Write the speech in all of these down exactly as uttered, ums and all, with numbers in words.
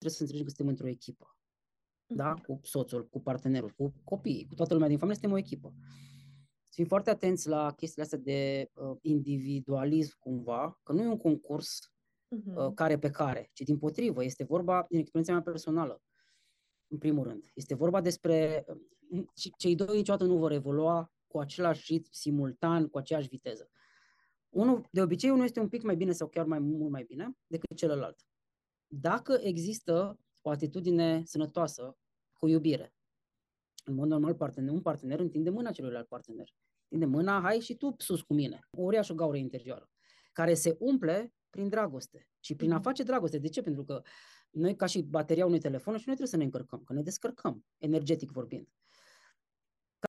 trebuie să înțelegem că suntem într-o echipă. Da? Cu soțul, cu partenerul, cu copiii, cu toată lumea din familie, suntem o echipă. Să fim foarte atenți la chestiile astea de uh, individualism cumva, că nu e un concurs uh, care pe care, ci dimpotrivă, este vorba, din experiența mea personală, în primul rând. Este vorba despre, cei doi niciodată nu vor evolua cu același ritm simultan, cu aceeași viteză. Unul, de obicei, unul este un pic mai bine sau chiar mai mult mai bine decât celălalt. Dacă există o atitudine sănătoasă, cu iubire, în mod normal, partener, un partener întinde mâna celuilalt partener. Întinde mâna, hai și tu sus cu mine. O uriaș și o gaură interioară, care se umple prin dragoste și prin a face dragoste. De ce? Pentru că noi, ca și bateria unui telefon, și noi trebuie să ne încărcăm, că ne descărcăm, energetic vorbind.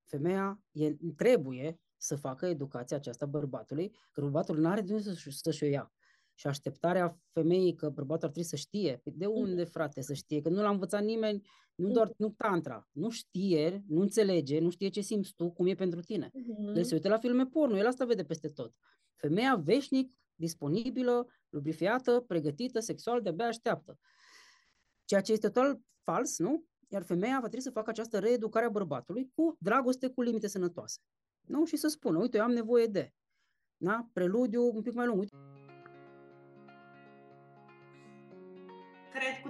Femeia e, trebuie să facă educația aceasta bărbatului, că bărbatul nu are de unde să-și, să-și o ia. Și așteptarea femeii că bărbatul ar trebui să știe. De unde, frate, să știe? Că nu l-a învățat nimeni, nu doar nu tantra. Nu știe, nu înțelege, nu știe ce simți tu, cum e pentru tine. Uh-huh. El se uită la filme porno, el asta vede peste tot. Femeia veșnic, disponibilă, lubrifiată, pregătită, sexual, de-abia așteaptă. Ceea ce este total fals, nu? Iar femeia va trebui să facă această reeducare a bărbatului cu dragoste, cu limite sănătoase. Nu? Și să spună, uite, eu am nevoie de. Da? Preludiu un pic mai lung. Uite. Cred cu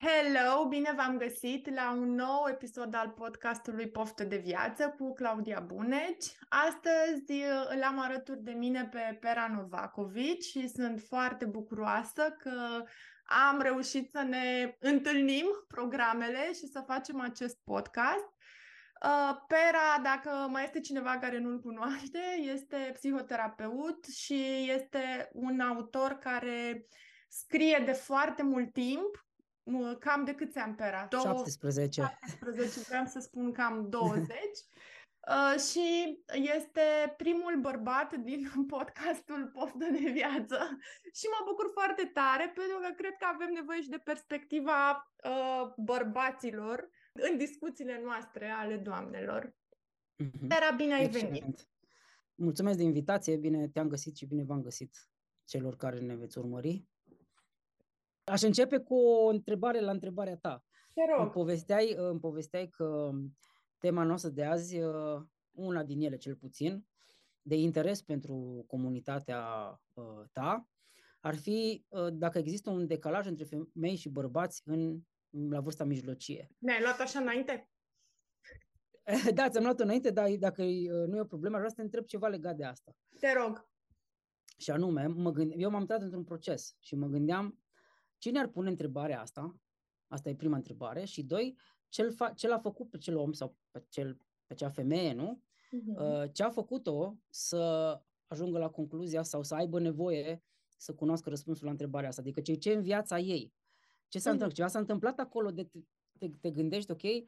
Hello! Bine v-am găsit la un nou episod al podcastului Poftă de Viață cu Claudia Buneci. Astăzi îl am alături de mine pe Pera Novacovici și sunt foarte bucuroasă că am reușit să ne întâlnim programele și să facem acest podcast. Pera, dacă mai este cineva care nu-l cunoaște, este psihoterapeut și este un autor care scrie de foarte mult timp. Cam de câți ani, Pera? șaptesprezece. șaptesprezece, vreau să spun cam douăzeci. uh, și este primul bărbat din podcastul Poftă de Viață. Și mă bucur foarte tare, pentru că cred că avem nevoie și de perspectiva uh, bărbaților în discuțiile noastre ale doamnelor. Mm-hmm. Pera, bine ai Excelent. venit! Mulțumesc de invitație, bine te-am găsit și bine v-am găsit celor care ne veți urmări. Aș începe cu o întrebare la întrebarea ta. Te rog. Îmi povesteai, îmi povesteai că tema noastră de azi, una din ele cel puțin, de interes pentru comunitatea ta, ar fi dacă există un decalaj între femei și bărbați în, la vârsta mijlocie. Ne-ai luat așa înainte? Da, ți-am luat înainte, dar dacă nu e o problemă, aș vrea să te întreb ceva legat de asta. Te rog. Și anume, mă gând- eu m-am intrat într-un proces și mă gândeam, cine ar pune întrebarea asta? Asta e prima întrebare. Și doi, ce fa- l-a făcut pe cel om sau pe, cel, pe cea femeie, nu? Uh-huh. Ce a făcut-o să ajungă la concluzia sau să aibă nevoie să cunoască răspunsul la întrebarea asta? Adică ce e în viața ei? Ce s-a, uh-huh. întâmplat? Ceva s-a întâmplat acolo de te, te, te gândești, ok,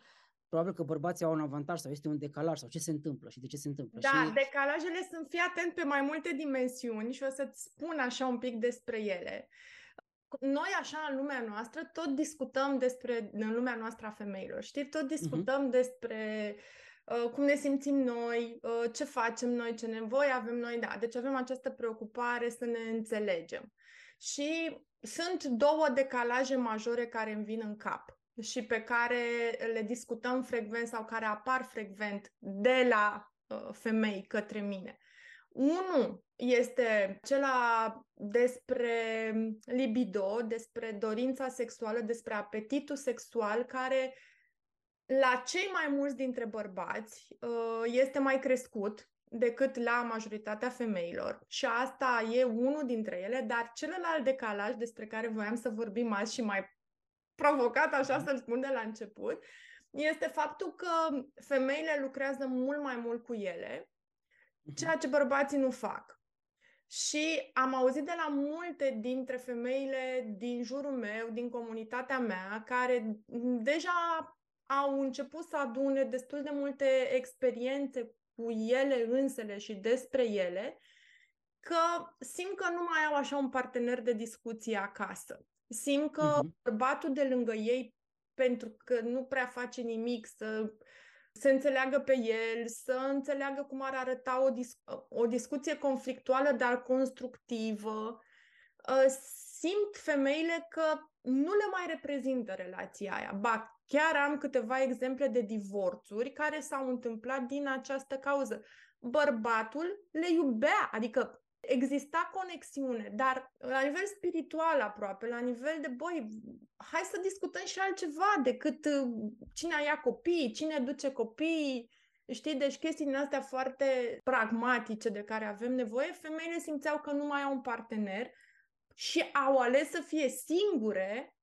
probabil că bărbații au un avantaj sau este un decalaj sau ce se întâmplă și de ce se întâmplă. Da, și... decalajele sunt, fii atent, pe mai multe dimensiuni și o să-ți spun așa un pic despre ele. Noi așa în lumea noastră tot discutăm despre, în lumea noastră a femeilor, știi? Tot discutăm uh-huh. despre uh, cum ne simțim noi, uh, ce facem noi, ce nevoie avem noi, da, deci avem această preocupare să ne înțelegem. Și sunt două decalaje majore care îmi vin în cap și pe care le discutăm frecvent sau care apar frecvent de la uh, femei către mine. Unul este acela despre libido, despre dorința sexuală, despre apetitul sexual, care la cei mai mulți dintre bărbați este mai crescut decât la majoritatea femeilor. Și asta e unul dintre ele, dar celălalt decalaj despre care voiam să vorbim azi și mai provocat, așa să-l spun de la început, este faptul că femeile lucrează mult mai mult cu ele, ceea ce bărbații nu fac. Și am auzit de la multe dintre femeile din jurul meu, din comunitatea mea, care deja au început să adune destul de multe experiențe cu ele însele și despre ele, că simt că nu mai au așa un partener de discuție acasă. Simt că uh-huh. bărbatul de lângă ei, pentru că nu prea face nimic să se înțeleagă pe el, să înțeleagă cum ar arăta o, discu- o discuție conflictuală, dar constructivă, simt femeile că nu le mai reprezintă relația aia. Ba, chiar am câteva exemple de divorțuri care s-au întâmplat din această cauză. Bărbatul le iubea, adică exista conexiune, dar la nivel spiritual aproape, la nivel de, băi, hai să discutăm și altceva decât cine ia copii, cine duce copiii, știi, deci chestii din astea foarte pragmatice de care avem nevoie. Femeile simțeau că nu mai au un partener și au ales să fie singure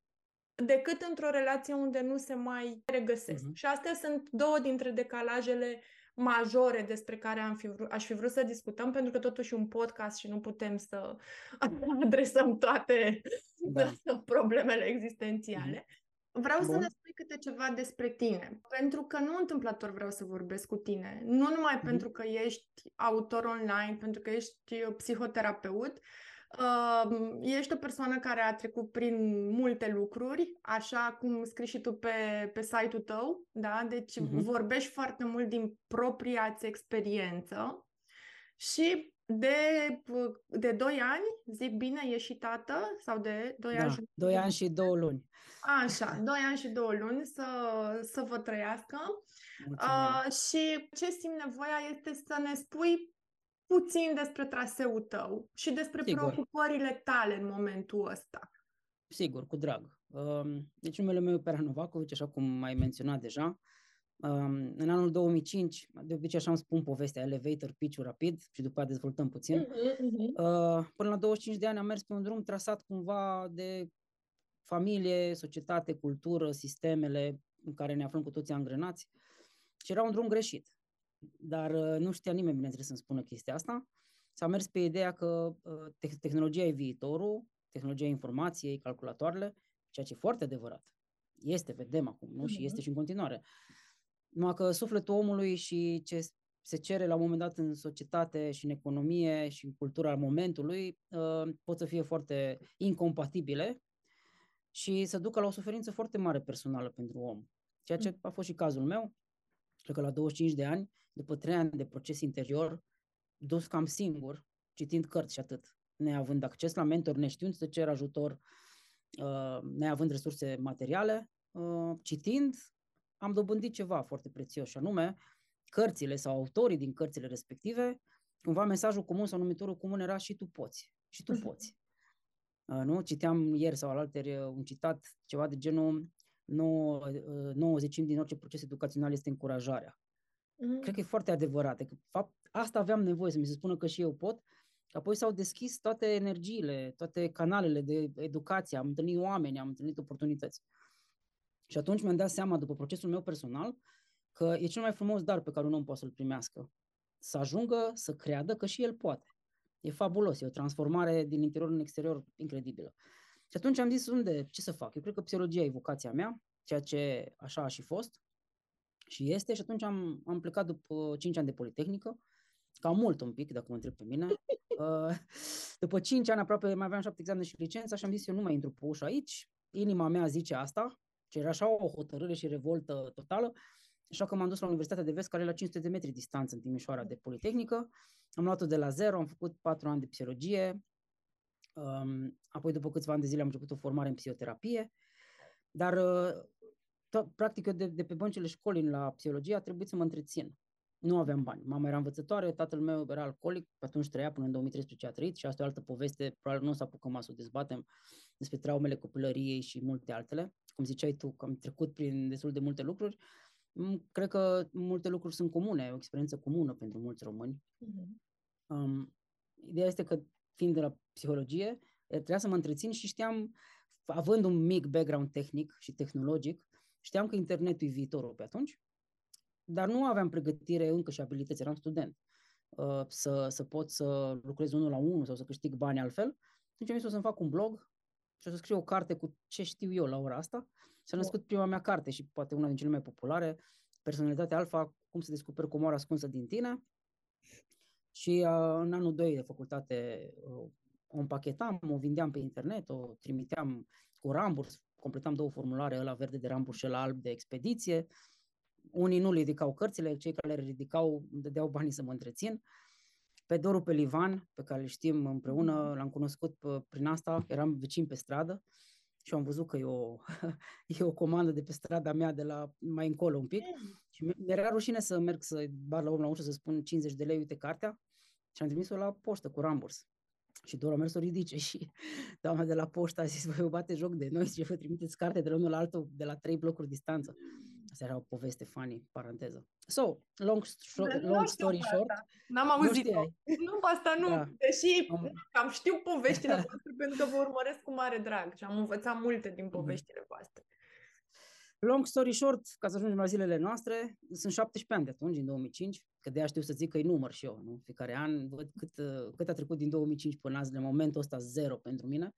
decât într-o relație unde nu se mai regăsesc. Uh-huh. Și astea sunt două dintre decalajele majore despre care am fi vrut, aș fi vrut să discutăm, pentru că totuși un podcast și nu putem să adresăm toate da. problemele existențiale. Vreau Bun. să ne spui câte ceva despre tine, pentru că nu întâmplător vreau să vorbesc cu tine, nu numai mm. pentru că ești autor online, pentru că ești psihoterapeut, ești o persoană care a trecut prin multe lucruri, așa cum scrii și tu pe, pe site-ul tău, da? Deci uh-huh. vorbești foarte mult din propria-ți experiență și de, de doi ani, zic bine, ești și tată? Sau de doi da, ani, doi ani și două luni. Așa, doi ani și două luni să, să vă trăiască. Uh, și ce simt nevoia este să ne spui puțin despre traseul tău și despre Sigur. preocupările tale în momentul ăsta. Sigur, cu drag. Deci numele meu e Pera Novacovici, așa cum ai menționat deja. În anul două mii cinci, de obicei așa îmi spun povestea, elevator pitch-ul rapid și după aia dezvoltăm puțin. Uh-huh, uh-huh. Până la douăzeci și cinci de ani am mers pe un drum trasat cumva de familie, societate, cultură, sistemele în care ne aflăm cu toții angrenați și era un drum greșit. Dar nu știa nimeni, bineînțeles, să-mi spună chestia asta. S-a mers pe ideea că te- tehnologia e viitorul, tehnologia informației, calculatoarele, ceea ce e foarte adevărat. Este, vedem acum, nu? Mm-hmm. Și este și în continuare. Numai că sufletul omului și ce se cere la un moment dat în societate și în economie și în cultura momentului pot să fie foarte incompatibile și să ducă la o suferință foarte mare personală pentru om. Ceea ce a fost și cazul meu. Cred că la douăzeci și cinci de ani, după trei ani de proces interior, dus cam singur, citind cărți și atât, neavând acces la mentor, neștiind să cer ajutor, neavând resurse materiale, citind, am dobândit ceva foarte prețios, și anume cărțile sau autorii din cărțile respective, cumva mesajul comun sau numitorul comun era și tu poți, și tu poți. Nu? Citeam ieri sau alalteri un citat, ceva de genul nouăzeci la sută din orice proces educațional este încurajarea. Mm. Cred că e foarte adevărat. Că, fapt, asta aveam nevoie, să mi se spună că și eu pot. Apoi s-au deschis toate energiile, toate canalele de educație. Am întâlnit oameni, am întâlnit oportunități. Și atunci mi-am dat seama, după procesul meu personal, că e cel mai frumos dar pe care un om poate să-l primească. Să ajungă să creadă că și el poate. E fabulos, e o transformare din interior în exterior incredibilă. Și atunci am zis, unde, ce să fac? Eu cred că psihologia e vocația mea, ceea ce așa a și fost și este. Și atunci am, am plecat după cinci ani de Politehnică, cam mult un pic, dacă mă întreb pe mine. După cinci ani aproape mai aveam șapte examene și licența și am zis, eu nu mai intru pe ușa aici, inima mea zice asta, ce era așa o hotărâre și revoltă totală. Așa că m-am dus la Universitatea de Vest, care e la cinci sute de metri distanță în Timișoara de Politehnică. Am luat-o de la zero, am făcut patru ani de psihologie. Um, apoi după câțiva ani de zile am început o formare în psihoterapie, dar to- practic eu de, de pe băncile școlii la psihologie a trebuit să mă întrețin. Nu aveam bani. Mama era învățătoare, tatăl meu era alcoolic, atunci trăia până în două mii treisprezece a trăit și asta e o altă poveste, probabil nu o să apucăm să o dezbatem, despre traumele copilăriei și multe altele. Cum ziceai tu, că am trecut prin destul de multe lucruri. Cred că multe lucruri sunt comune, o experiență comună pentru mulți români. Um, ideea este că fiind de la psihologie, trebuia să mă întrețin și știam, având un mic background tehnic și tehnologic, știam că internetul e viitorul pe atunci, dar nu aveam pregătire încă și abilități, eram student, să, să pot să lucrez unul la unul sau să câștig bani altfel. Atunci am zis să-mi fac un blog și o să scriu o carte cu ce știu eu la ora asta S-a născut prima mea carte și poate una din cele mai populare, Personalitatea Alfa, cum să descoperi comoara ascunsă din tine. Și uh, în anul doi de facultate uh, o împachetam, o vindeam pe internet, o trimiteam cu ramburs, completam două formulare, ăla verde de ramburs și ăla alb de expediție. Unii nu ridicau cărțile, cei care le ridicau dădeau banii să mă întrețin. Pe Doru Pelivan, pe care le știm împreună, l-am cunoscut pe, prin asta, eram vecini pe stradă și am văzut că e o, e o comandă de pe strada mea de la mai încolo un pic. Și mi-era rușine să merg să bar la om la ușă să spun cincizeci de lei, uite cartea, și am trimis-o la poștă cu ramburs. Și Doru a mers să o ridice și doamna de la poștă a zis, vă bate joc de noi, zice, vă trimiteți carte de la unul la altul de la trei blocuri distanță. Asta era o poveste funny, paranteză. So, long, short, long story short. N-am auzit-o. Nu, pe asta nu. Da. Deși am știu poveștile voastre pentru că vă urmăresc cu mare drag și am învățat multe din poveștile voastre. Long story short, ca să ajungem la zilele noastre, sunt șaptesprezece ani de atunci, în două mii cinci, că de-aia știu să zic că-i număr și eu. Nu? Fiecare an văd cât, cât a trecut din două mii cinci până azi, de momentul ăsta zero pentru mine.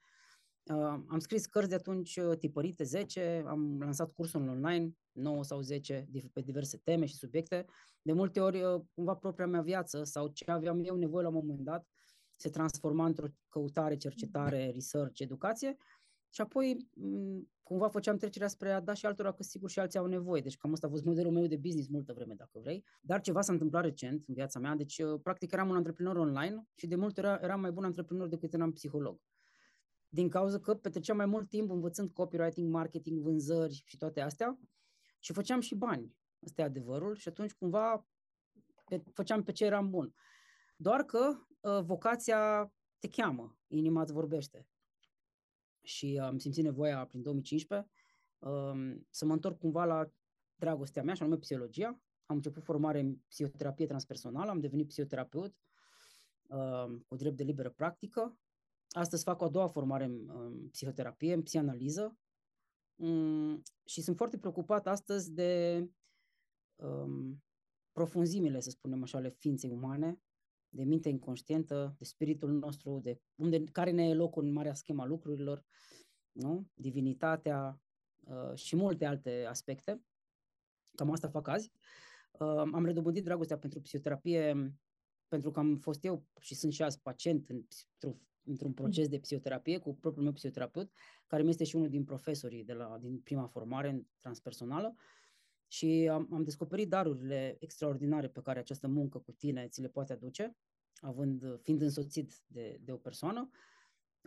Uh, am scris cărți de atunci tipărite, zece, am lansat cursuri online, nouă sau zece, pe diverse teme și subiecte. De multe ori, cumva, propria mea viață sau ce aveam eu nevoie la un moment dat se transforma într-o căutare, cercetare, research, educație. Și apoi, cumva, făceam trecerea spre a da și altora, că sigur și alții au nevoie. Deci cam ăsta a fost modelul meu de business multă vreme, dacă vrei. Dar ceva s-a întâmplat recent în viața mea. Deci, practic, eram un antreprenor online și de multe ori eram mai bun antreprenor decât eram psiholog. Din cauza că petreceam mai mult timp învățând copywriting, marketing, vânzări și toate astea și făceam și bani. Asta e adevărul. Și atunci, cumva, făceam pe ce eram bun. Doar că vocația te cheamă, inima îți vorbește. Și am simțit nevoia, prin două mii cincisprezece, să mă întorc cumva la dragostea mea, și anume psihologia. Am început formare în psihoterapie transpersonală, am devenit psihoterapeut cu drept de liberă practică. Astăzi fac o a doua formare în psihoterapie, în psianaliză. Și sunt foarte preocupat astăzi de profunzimile, să spunem așa, ale ființei umane, de mintea inconștientă, de spiritul nostru, de unde, care ne e locul în marea schema lucrurilor, nu? Divinitatea uh, și multe alte aspecte. Cam asta fac azi. Uh, am redobândit dragostea pentru psihoterapie, pentru că am fost eu și sunt și azi pacient într-un, într-un proces de psihoterapie cu propriul meu psihoterapeut, care mi este și unul din profesorii de la, din prima formare transpersonală. Și am, am descoperit darurile extraordinare pe care această muncă cu tine ți le poate aduce, având, fiind însoțit de, de o persoană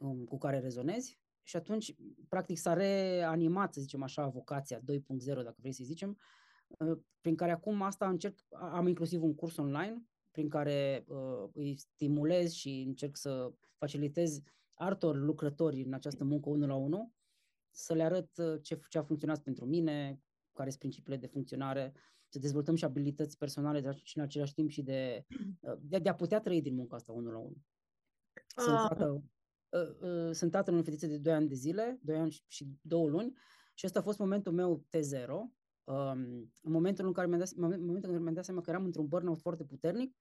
um, cu care rezonezi. Și atunci, practic, s-a reanimat, să zicem așa, vocația doi punct zero, dacă vrei să zicem, uh, prin care acum asta încerc, am inclusiv un curs online prin care uh, îi stimulez și încerc să facilitez altor lucrători în această muncă unul la unul, să le arăt ce, ce a funcționat pentru mine, care sunt principiile de funcționare, să dezvoltăm și abilități personale, dar și în același timp și de, de, de a putea trăi din munca asta unul la unul. Sunt, ah. tată, uh, uh, sunt tată în o fetiță de doi ani de zile, doi ani și două luni, și ăsta a fost momentul meu T zero, um, în momentul în care mi-am dat, momentul în care mi-am dat seama că eram într-un burnout foarte puternic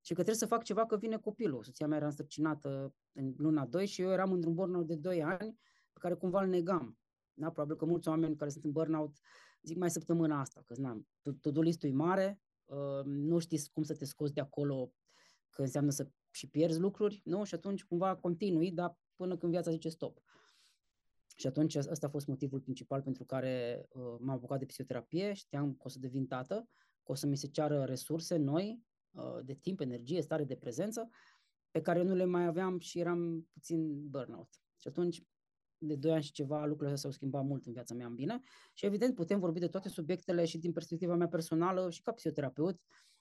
și că trebuie să fac ceva, că vine copilul. Soția mea era însărcinată în luna doi și eu eram într-un burnout de doi ani pe care cumva îl negam. Da? Probabil că mulți oameni care sunt în burnout zic mai săptămâna asta, că n-am, to-do list-ul e mare, uh, nu știi cum să te scoți de acolo, că înseamnă să și pierzi lucruri, nu? Și atunci cumva continui, dar până când viața zice stop. Și atunci ăsta a fost motivul principal pentru care uh, m-am apucat de psihoterapie. Știam că o să devin tată, că o să mi se ceară resurse noi, uh, de timp, energie, stare de prezență, pe care eu nu le mai aveam și eram puțin burnout. Și atunci, de doi ani și ceva, lucrurile astea s-au schimbat mult în viața mea în bine și evident putem vorbi de toate subiectele și din perspectiva mea personală și ca psihoterapeut,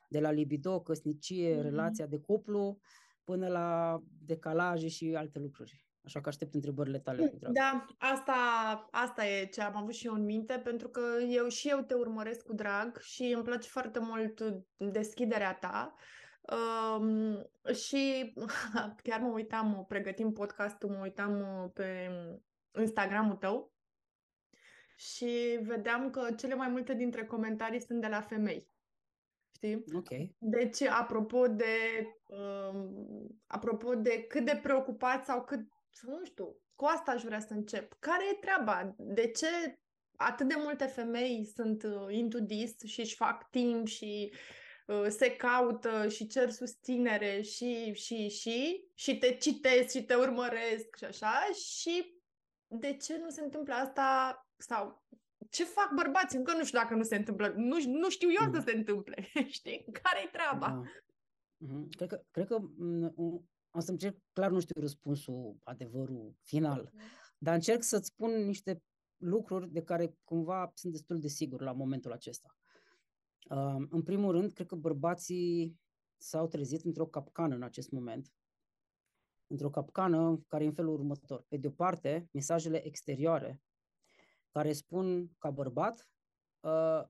de la libido, căsnicie, mm-hmm. relația de cuplu, până la decalaje și alte lucruri. Așa că aștept întrebările tale. Drag. Da, asta, asta e ce am avut și eu în minte, pentru că eu și eu te urmăresc cu drag și îmi place foarte mult deschiderea ta. Um, și chiar mă uitam, pregătim podcastul, mă uitam pe Instagram-ul tău și vedeam că cele mai multe dintre comentarii sunt de la femei. Știi? Okay. Deci, apropo de, um, apropo de cât de preocupat sau cât, nu știu, cu asta aș vrea să încep. Care e treaba? De ce atât de multe femei sunt into this și își fac timp și se caută și cer susținere și, și, și, și te citesc și te urmăresc și așa, și de ce nu se întâmplă asta sau ce fac bărbații? Încă nu știu dacă nu se întâmplă, nu, nu știu eu să se întâmple, știi? Care-i treaba? Da. Cred că, cred că o să încerc, clar nu știu răspunsul, adevărul final, dar încerc să-ți spun niște lucruri de care cumva sunt destul de sigur la momentul acesta. Uh, în primul rând, cred că bărbații s-au trezit într-o capcană în acest moment. Într-o capcană care e în felul următor. Pe de o parte, mesajele exterioare care spun ca bărbat uh,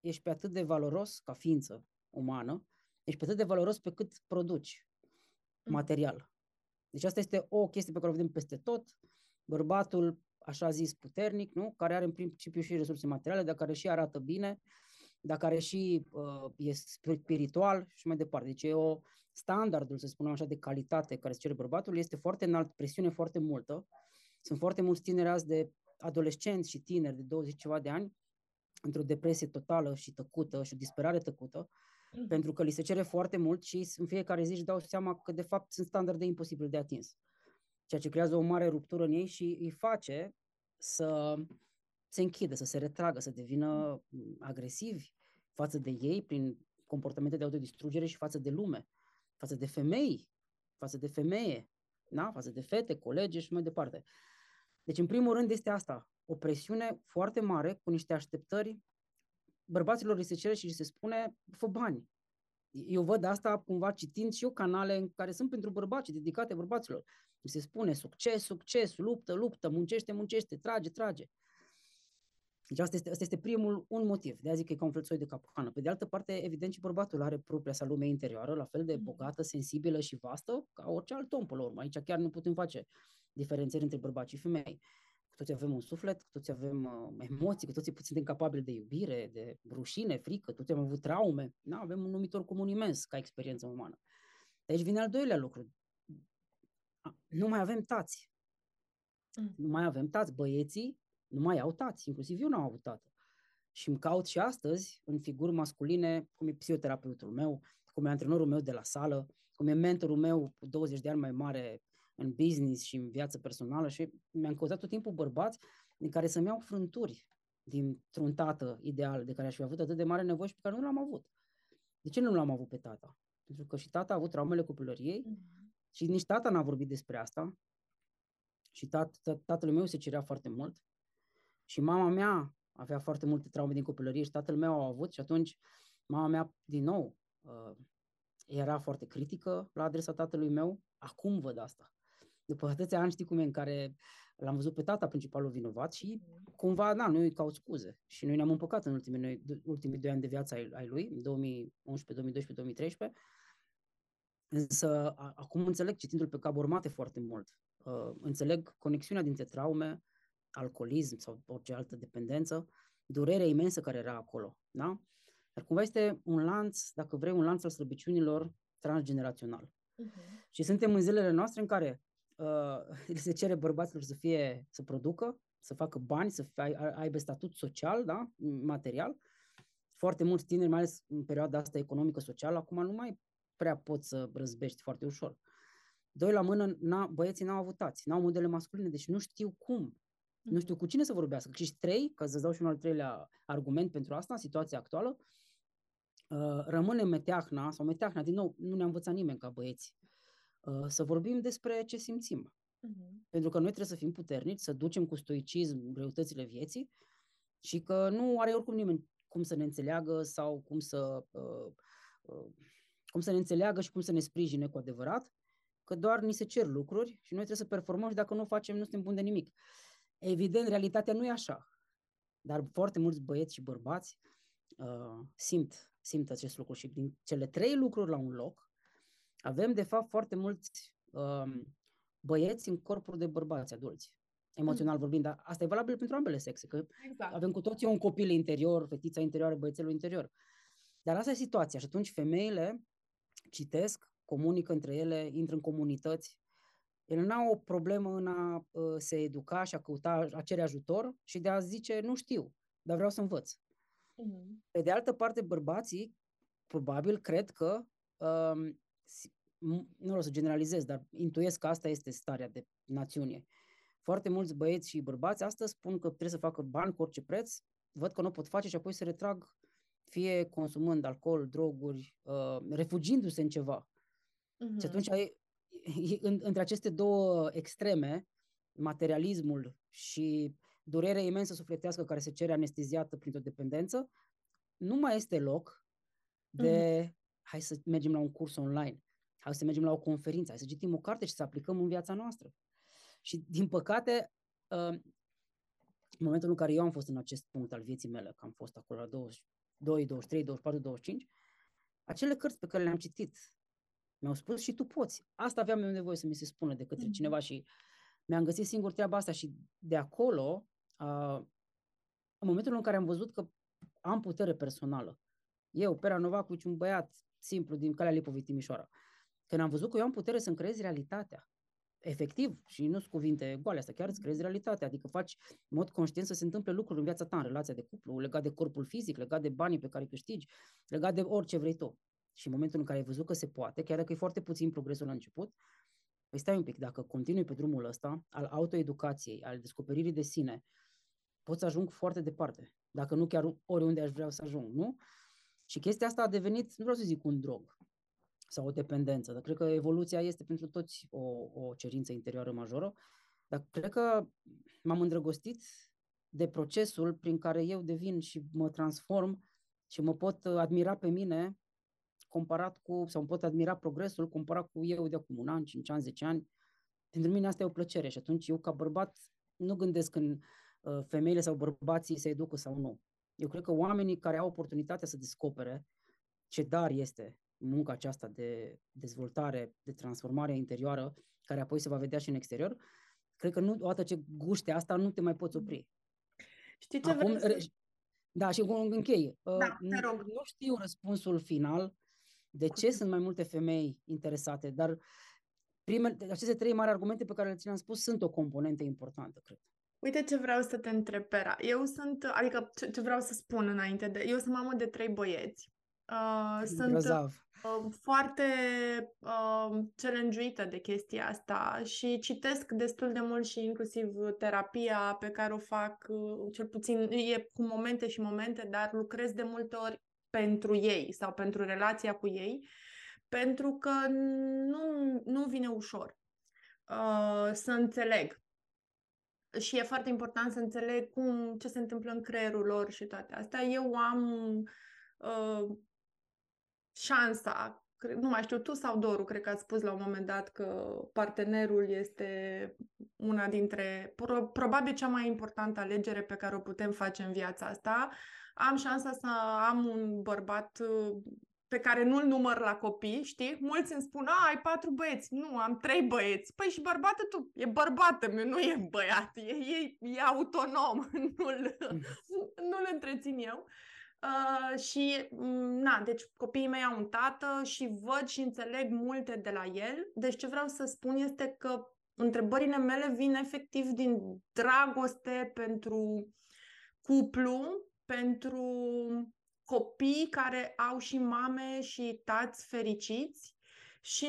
ești pe atât de valoros ca ființă umană, ești pe atât de valoros pe cât produci material. Deci asta este o chestie pe care o vedem peste tot. Bărbatul, așa zis, puternic, nu? Care are în principiu și resurse materiale, dar care și arată bine, dar care și uh, e spiritual și mai departe. Deci e o standardul, să spunem așa, de calitate care se cere bărbatul, este foarte înalt, presiune foarte multă. Sunt foarte mulți tineri azi de adolescenți și tineri de douăzeci ceva de ani într-o depresie totală și tăcută și o disperare tăcută, mm. pentru că li se cere foarte mult și în fiecare zi își dau seama că de fapt sunt standarde imposibile de atins. Ceea ce creează o mare ruptură în ei și îi face să se închidă, să se retragă, să devină agresivi față de ei prin comportamente de autodistrugere și față de lume, față de femei, față de femeie, na? Față de fete, colegi și mai departe. Deci, în primul rând, este asta, o presiune foarte mare cu niște așteptări. Bărbaților li se cere și li se spune, fă bani. Eu văd asta cumva citind și eu canale în care sunt pentru bărbați, dedicate bărbaților. Li se spune succes, succes, luptă, luptă, muncește, muncește, trage, trage. Deci asta este, asta este primul un motiv, de a zic că e ca un fel soi de capcană. Pe de altă parte, evident și bărbatul are propria sa lume interioară, la fel de bogată, sensibilă și vastă ca orice alt om, pe la urmă. Aici chiar nu putem face diferențări între bărbați și femei. Cu toți avem un suflet, cu toți avem uh, emoții, cu toți suntem capabili de iubire, de rușine, frică, toți am avut traume. Da? Avem un numitor comun imens ca experiență umană. Deci vine al doilea lucru. Nu mai avem tați. Mm. Nu mai avem tați. Băieții nu mai au tați, inclusiv eu n-am avut tată. Și îmi caut și astăzi în figuri masculine, cum e psihoterapeutul meu, cum e antrenorul meu de la sală, cum e mentorul meu cu douăzeci de ani mai mare în business și în viață personală, și mi-am căutat tot timpul bărbați din care să-mi iau frânturi dintr-un tată ideal de care aș fi avut atât de mare nevoie și pe care nu l-am avut. De ce nu l-am avut pe tata? Pentru că și tata a avut traumele copilăriei mm-hmm. și nici tata n-a vorbit despre asta și tat- tatăl meu se cerea foarte mult. Și mama mea avea foarte multe traume din copilărie și tatăl meu a avut și atunci mama mea, din nou, era foarte critică la adresa tatălui meu. Acum văd asta. După atâția ani, știi cum e, în care l-am văzut pe tata principalul vinovat și cumva, da, noi îi caut scuze. Și noi ne-am împăcat în ultimii, noi, ultimii doi ani de viață ai lui, în două mii unsprezece, două mii doisprezece, două mii treisprezece. Însă acum înțeleg, citindu-l pe Gabor Maté foarte mult, înțeleg conexiunea dintre traume, alcoolism sau orice altă dependență, durerea imensă care era acolo, da? Dar cumva este un lanț, dacă vrei, un lanț al slăbiciunilor transgenerațional. Uh-huh. Și suntem în zilele noastre în care uh, se cere bărbaților să fie, să producă, să facă bani, să fie, aibă statut social, da? Material. Foarte mulți tineri, mai ales în perioada asta economică-socială, acum nu mai prea pot să răzbești foarte ușor. Doi la mână, na, băieții n-au avut tați, n-au modele masculine, deci nu știu cum. Nu știu cu cine să vorbească. Și trei, ca să-ți dau și un al treilea argument pentru asta, situația actuală, rămâne meteahna, sau meteahna, din nou, nu ne-a învățat nimeni ca băieți, să vorbim despre ce simțim. Uh-huh. Pentru că noi trebuie să fim puternici, să ducem cu stoicism greutățile vieții și că nu are oricum nimeni cum să ne înțeleagă sau cum să, uh, uh, cum să ne înțeleagă și cum să ne sprijine cu adevărat, că doar ni se cer lucruri și noi trebuie să performăm și dacă nu o facem, nu suntem buni de nimic. Evident, realitatea nu e așa, dar foarte mulți băieți și bărbați uh, simt, simt acest lucru și din cele trei lucruri la un loc avem, de fapt, foarte mulți uh, băieți în corpuri de bărbați adulți, emoțional vorbind, dar asta e valabil pentru ambele sexe, că exact. Avem cu toții un copil interior, fetița interioară, băiețelul interior. Dar asta e situația și atunci femeile citesc, comunică între ele, intră în comunități, El n-a o problemă în a uh, se educa și a căuta, a cere ajutor și de a zice, nu știu, dar vreau să învăț. Mm-hmm. Pe de altă parte, bărbații, probabil, cred că, uh, nu vreau să generalizez, dar intuiesc că asta este starea de națiune. Foarte mulți băieți și bărbați astăzi spun că trebuie să facă bani cu orice preț, văd că nu o pot face și apoi se retrag, fie consumând alcool, droguri, uh, refugiindu-se în ceva. Mm-hmm. Și atunci ai... Între aceste două extreme, materialismul și durerea imensă sufletească care se cere anesteziată printr-o dependență, nu mai este loc de mm-hmm. hai să mergem la un curs online, hai să mergem la o conferință, hai să citim o carte și să aplicăm în viața noastră. Și din păcate, în momentul în care eu am fost în acest punct al vieții mele, că am fost acolo la douăzeci și doi, douăzeci și trei, douăzeci și patru, douăzeci și cinci, acele cărți pe care le-am citit, mi-au spus și tu poți. Asta aveam eu nevoie să mi se spună de către mm-hmm. cineva și mi-am găsit singur treaba asta și de acolo, uh, în momentul în care am văzut că am putere personală, eu, Pera Novacovici, un băiat simplu din Calea Lipovei, Timișoara, când am văzut că eu am putere să-mi creez realitatea, efectiv, și nu-s cuvinte goale astea, chiar îți creezi realitatea, adică faci în mod conștient să se întâmple lucruri în viața ta, în relația de cuplu, legat de corpul fizic, legat de banii pe care îi câștigi, legat de orice vrei tu. Și în momentul în care ai văzut că se poate, chiar dacă e foarte puțin progresul la început, păi stai un pic, dacă continui pe drumul ăsta al autoeducației, al descoperirii de sine, pot să ajung foarte departe, dacă nu chiar oriunde aș vrea să ajung, nu? Și chestia asta a devenit, nu vreau să zic un drog sau o dependență, dar cred că evoluția este pentru toți o, o cerință interioară majoră, dar cred că m-am îndrăgostit de procesul prin care eu devin și mă transform și mă pot admira pe mine comparat cu, sau îmi pot admira progresul comparat cu eu de acum un an, cinci ani, zece ani. Pentru mine asta e o plăcere și atunci eu ca bărbat nu gândesc când uh, femeile sau bărbații se educă sau nu. Eu cred că oamenii care au oportunitatea să descopere ce dar este munca aceasta de dezvoltare, de transformare interioară, care apoi se va vedea și în exterior, cred că nu, odată ce guște asta, nu te mai poți opri. Știi ce acum, vrei să... Da, și închei. Da, te rog. Nu știu răspunsul final, de ce sunt mai multe femei interesate, dar prime, aceste trei mari argumente pe care le-am spus sunt o componentă importantă, cred. Uite ce vreau să te întreb, Pera. Eu sunt, adică ce, ce vreau să spun înainte de... Eu sunt mamă de trei băieți. Uh, sunt uh, foarte uh, challenge-uită de chestia asta și citesc destul de mult și inclusiv terapia pe care o fac, uh, cel puțin e cu momente și momente, dar lucrez de multe ori pentru ei sau pentru relația cu ei, pentru că nu, nu vine ușor uh, să înțeleg. Și e foarte important să înțeleg cum, ce se întâmplă în creierul lor și toate astea. Eu am uh, șansa, nu mai știu, tu sau Doru, cred că ați spus la un moment dat că partenerul este una dintre, pro, probabil cea mai importantă alegere pe care o putem face în viața asta. Am șansa să am un bărbat pe care nu-l număr la copii, știi? Mulți îmi spun, a, ai patru băieți. Nu, am trei băieți. Păi și bărbatul tu, e bărbatul meu, nu e băiat, e, e, e autonom, nu-l, nu-l întrețin eu. Uh, și, na, deci copiii mei au un tată și văd și înțeleg multe de la el. Deci ce vreau să spun este că întrebările mele vin efectiv din dragoste pentru cuplu, pentru copii care au și mame și tați fericiți. Și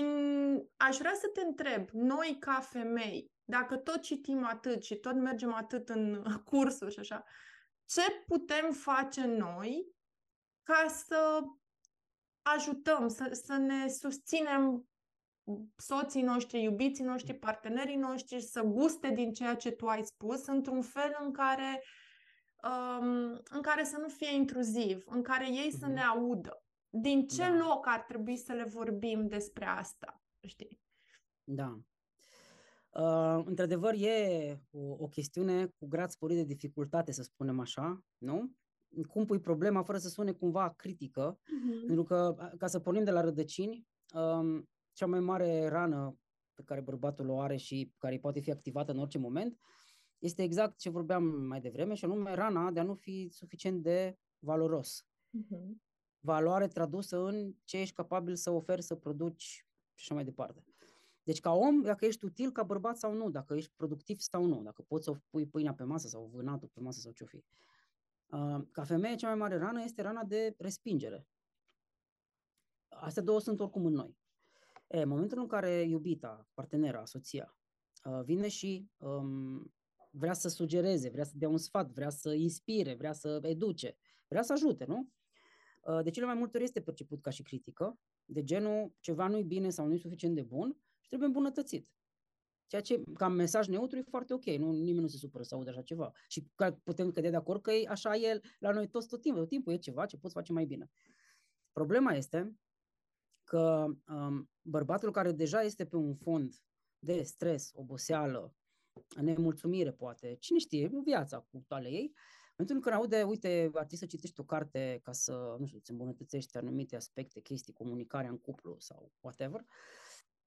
aș vrea să te întreb, noi ca femei, dacă tot citim atât și tot mergem atât în cursuri și așa, ce putem face noi ca să ajutăm, să, să ne susținem soții noștri, iubiții noștri, partenerii noștri, să guste din ceea ce tu ai spus, într-un fel în care în care să nu fie intruziv, în care ei să ne audă. Din ce da. loc ar trebui să le vorbim despre asta, știi? Da. Uh, într-adevăr, e o, o chestiune cu grad sporit de dificultate, să spunem așa, nu? Cum pui problema fără să sune cumva critică, uh-huh. pentru că, ca să pornim de la rădăcini, uh, cea mai mare rană pe care bărbatul o are și care poate fi activată în orice moment, este exact ce vorbeam mai devreme și anume rana de a nu fi suficient de valoros. Uh-huh. Valoare tradusă în ce ești capabil să oferi, să produci și așa mai departe. Deci ca om, dacă ești util ca bărbat sau nu, dacă ești productiv sau nu, dacă poți să pui pâinea pe masă sau vânatul pe masă sau ce-o fi. Ca femeie, cea mai mare rană este rana de respingere. Astea două sunt oricum în noi. E, în momentul în care iubita, partenera, soția, vine și um, vrea să sugereze, vrea să dea un sfat, vrea să inspire, vrea să educe, vrea să ajute, nu? De cele mai multe ori este perceput ca și critică, de genul ceva nu-i bine sau nu-i suficient de bun și trebuie îmbunătățit. Ceea ce, ca mesaj neutru, e foarte ok, nu, nimeni nu se supără să audă așa ceva. Și putem cădea de acord că e așa el la noi toți tot timpul, tot timpul e ceva ce poți face mai bine. Problema este că um, bărbatul care deja este pe un fond de stres, oboseală, nemulțumire poate, cine știe, viața cu toale ei, pentru că aude, uite, ar trebui să citești o carte ca să, nu știu, îți îmbunătățești anumite aspecte, chestii, comunicarea în cuplu sau whatever,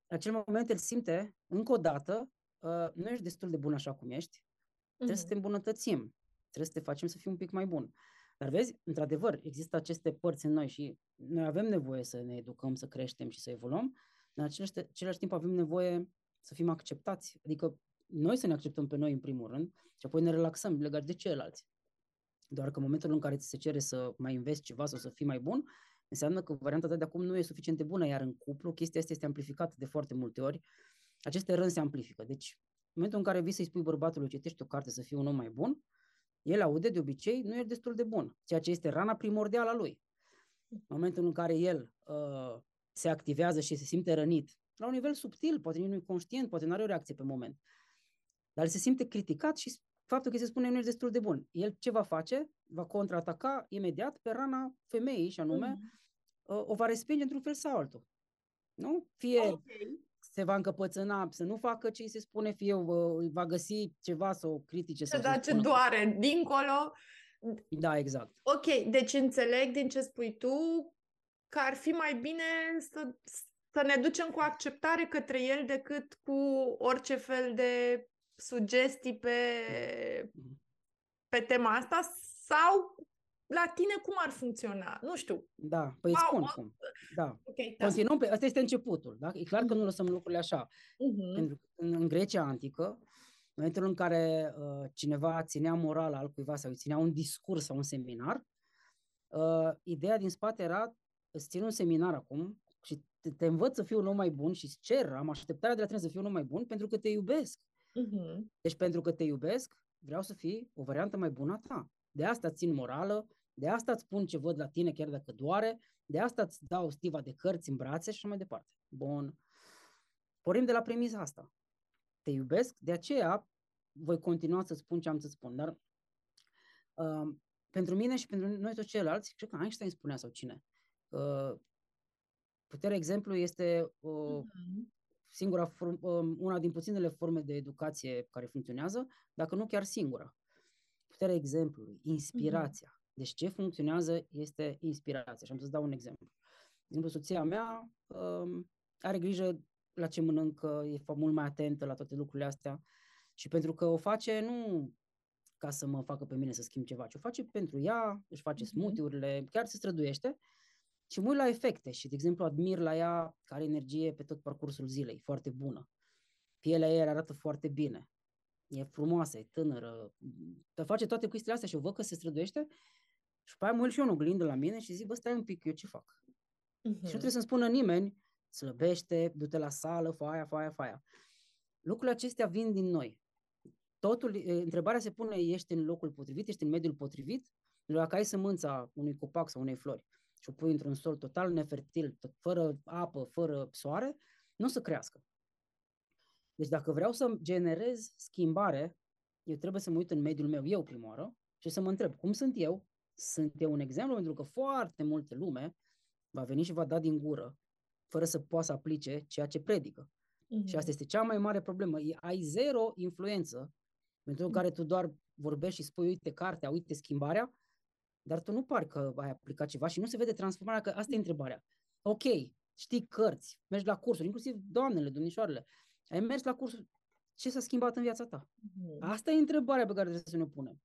în acel moment el simte, încă o dată, uh, nu ești destul de bun așa cum ești, mm-hmm. trebuie să te îmbunătățim, trebuie să te facem să fii un pic mai bun. Dar vezi, într-adevăr, există aceste părți în noi și noi avem nevoie să ne educăm, să creștem și să evoluăm, dar în același, același timp avem nevoie să fim acceptați, adică noi să ne acceptăm pe noi în primul rând și apoi ne relaxăm legat de ceilalți. Doar că în momentul în care ți se cere să mai înveți ceva sau să fii mai bun, înseamnă că varianta ta de acum nu e suficient de bună, iar în cuplu chestia asta este amplificată de foarte multe ori. Aceste răni se amplifică. Deci, în momentul în care vii să-i spui bărbatului, citești o carte să fii un om mai bun, el aude de obicei, nu e destul de bun, ceea ce este rana primordială a lui. În momentul în care el uh, se activează și se simte rănit, la un nivel subtil, poate nici nu e conștient, poate nu are o reacție pe moment, dar se simte criticat și faptul că se spune nu ești destul de bun. El ce va face? Va contraataca imediat pe rana femeii și anume mm. o va respinge într-un fel sau altul. Nu? Fie okay. se va încăpățâna să nu facă ce îi se spune, fie va găsi ceva să o critice. Să da, ce doare dincolo. Da, exact. Ok, deci înțeleg din ce spui tu că ar fi mai bine să, să ne ducem cu acceptare către el decât cu orice fel de sugestii pe, pe tema asta sau la tine cum ar funcționa? Nu știu. Da, păi wow, spun cum. Da. Okay, continuăm, da. Pe, asta este începutul. Da? E clar că nu lăsăm lucrurile așa. Uh-huh. Pentru că în Grecia Antică, în momentul în care uh, cineva ținea morala al cuiva sau ținea un discurs sau un seminar, uh, ideea din spate era îți țin un seminar acum și te, te învăț să fii un om mai bun și îți cer, am așteptarea de la tine să fii un om mai bun pentru că te iubesc. Deci pentru că te iubesc, vreau să fii o variantă mai bună a ta. De asta țin morală, de asta îți spun ce văd la tine chiar dacă doare, de asta îți dau stiva de cărți în brațe și așa mai departe. Bun. Pornim de la premisa asta. Te iubesc, de aceea voi continua să spun ce am să spun. Dar uh, pentru mine și pentru noi toți ceilalți, cred că Einstein spunea sau cine, uh, puterea exemplului este uh, uh-huh. singura form, una din puținele forme de educație care funcționează, dacă nu chiar singura. Puterea exemplului, inspirația. Mm-hmm. Deci ce funcționează este inspirația. Și am să-ți dau un exemplu. De exemplu, soția mea um, are grijă la ce mănâncă, e mult mai atentă la toate lucrurile astea și pentru că o face nu ca să mă facă pe mine să schimb ceva, ci o face pentru ea, își face mm-hmm. smoothie-urile, chiar se străduiește. Și mă uit la efecte și, de exemplu, admir la ea că are energie pe tot parcursul zilei, foarte bună. Pielea ei arată foarte bine, e frumoasă, e tânără, te face toate chestiile astea și o văd că se străduiește și pe aia mă uit și eu în oglindă la mine și zic, bă, stai un pic, eu ce fac? Uh-huh. Și nu trebuie să-mi spună nimeni, slăbește, du-te la sală, fă aia, fă aia, fă aia. Lucrurile acestea vin din noi. Totul, întrebarea se pune, ești în locul potrivit, ești în mediul potrivit, dacă ai sămânța unui copac sau unei flori și o pui într-un sol total nefertil, fără apă, fără soare, nu o să crească. Deci dacă vreau să generez schimbare, eu trebuie să mă uit în mediul meu, eu prima oară, și să mă întreb, cum sunt eu? Sunt eu un exemplu? Pentru că foarte multe lume va veni și va da din gură, fără să poată să aplice ceea ce predică. Mm-hmm. Și asta este cea mai mare problemă. Ai zero influență, pentru mm-hmm. care tu doar vorbești și spui, uite cartea, uite schimbarea, dar tu nu pari că ai aplicat ceva și nu se vede transformarea, că asta e întrebarea. Ok, știi cărți, mergi la cursuri, inclusiv doamnele, domnișoarele, ai mers la cursuri, ce s-a schimbat în viața ta? Asta e întrebarea pe care trebuie să ne punem.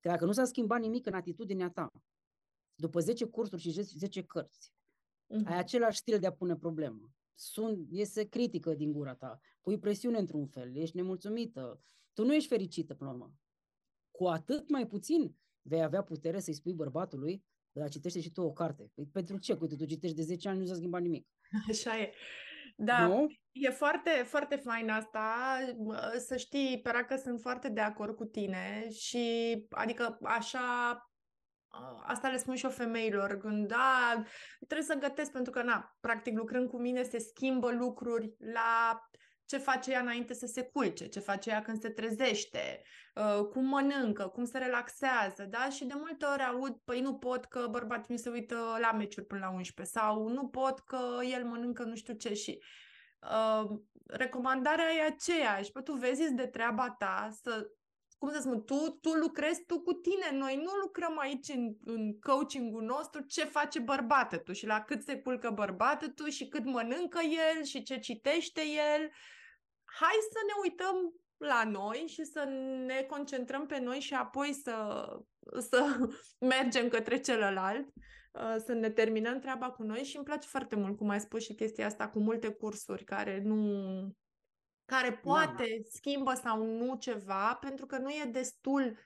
Că dacă nu s-a schimbat nimic în atitudinea ta, după zece cursuri și zece cărți, uh-huh. ai același stil de a pune problemă, sunt, iese critică din gura ta, pui presiune într-un fel, ești nemulțumită, tu nu ești fericită până la urmă. Cu atât mai puțin vei avea putere să-i spui bărbatului, dar citește și tu o carte. Păi pentru ce? Uite, tu citești de zece ani, nu s-a schimbat nimic. Așa e. Da, no? E foarte, foarte fain asta. Să știi, Pera, că sunt foarte de acord cu tine și, adică, așa... Asta le spun și eu femeilor, când da, trebuie să gătesc pentru că, na, practic lucrând cu mine se schimbă lucruri la ce face ea înainte să se culce, ce face ea când se trezește, cum mănâncă, cum se relaxează, da? Și de multe ori aud, păi nu pot că bărbatul mi se uită la meciuri până la unsprezece sau nu pot că el mănâncă nu știu ce și... Uh, recomandarea e aceeași, păi tu vezi de treaba ta să... Cum să spun, tu, tu lucrezi tu cu tine, noi nu lucrăm aici în, în coaching-ul nostru ce face bărbatul tu și la cât se culcă bărbatul tu și cât mănâncă el și ce citește el. Hai să ne uităm la noi și să ne concentrăm pe noi și apoi să, să mergem către celălalt, să ne terminăm treaba cu noi și îmi place foarte mult, cum ai spus și chestia asta, cu multe cursuri care nu... care poate Mama. schimbă sau nu ceva, pentru că nu e destul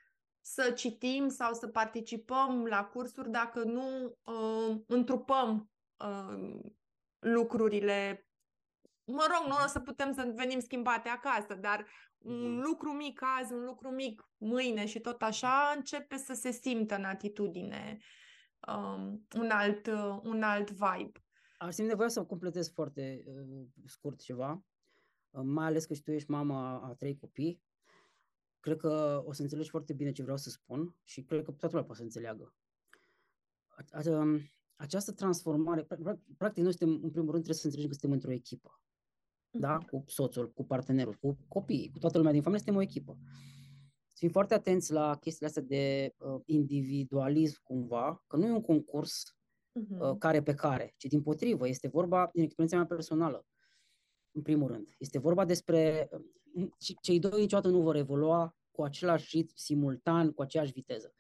să citim sau să participăm la cursuri dacă nu uh, întrupăm uh, lucrurile. Mă rog, nu o să putem să venim schimbate acasă, dar un lucru mic azi, un lucru mic mâine și tot așa începe să se simtă în atitudine uh, un, alt, uh, un alt vibe. Ar simt nevoia să o completez foarte uh, scurt ceva. Mai ales că și tu ești mama a trei copii, cred că o să înțelegi foarte bine ce vreau să spun și cred că toată lumea poate să înțeleagă. Această transformare, practic noi suntem, în primul rând, trebuie să înțelegem că suntem într-o echipă. Da? Cu soțul, cu partenerul, cu copiii, cu toată lumea din familie, suntem o echipă. Să fim foarte atenți la chestiile astea de individualism, cumva, că nu e un concurs uh-huh. care pe care, ci dimpotrivă, este vorba din experiența mea personală. În primul rând, este vorba despre cei doi niciodată nu vor evolua cu același ritm simultan, cu aceeași viteză.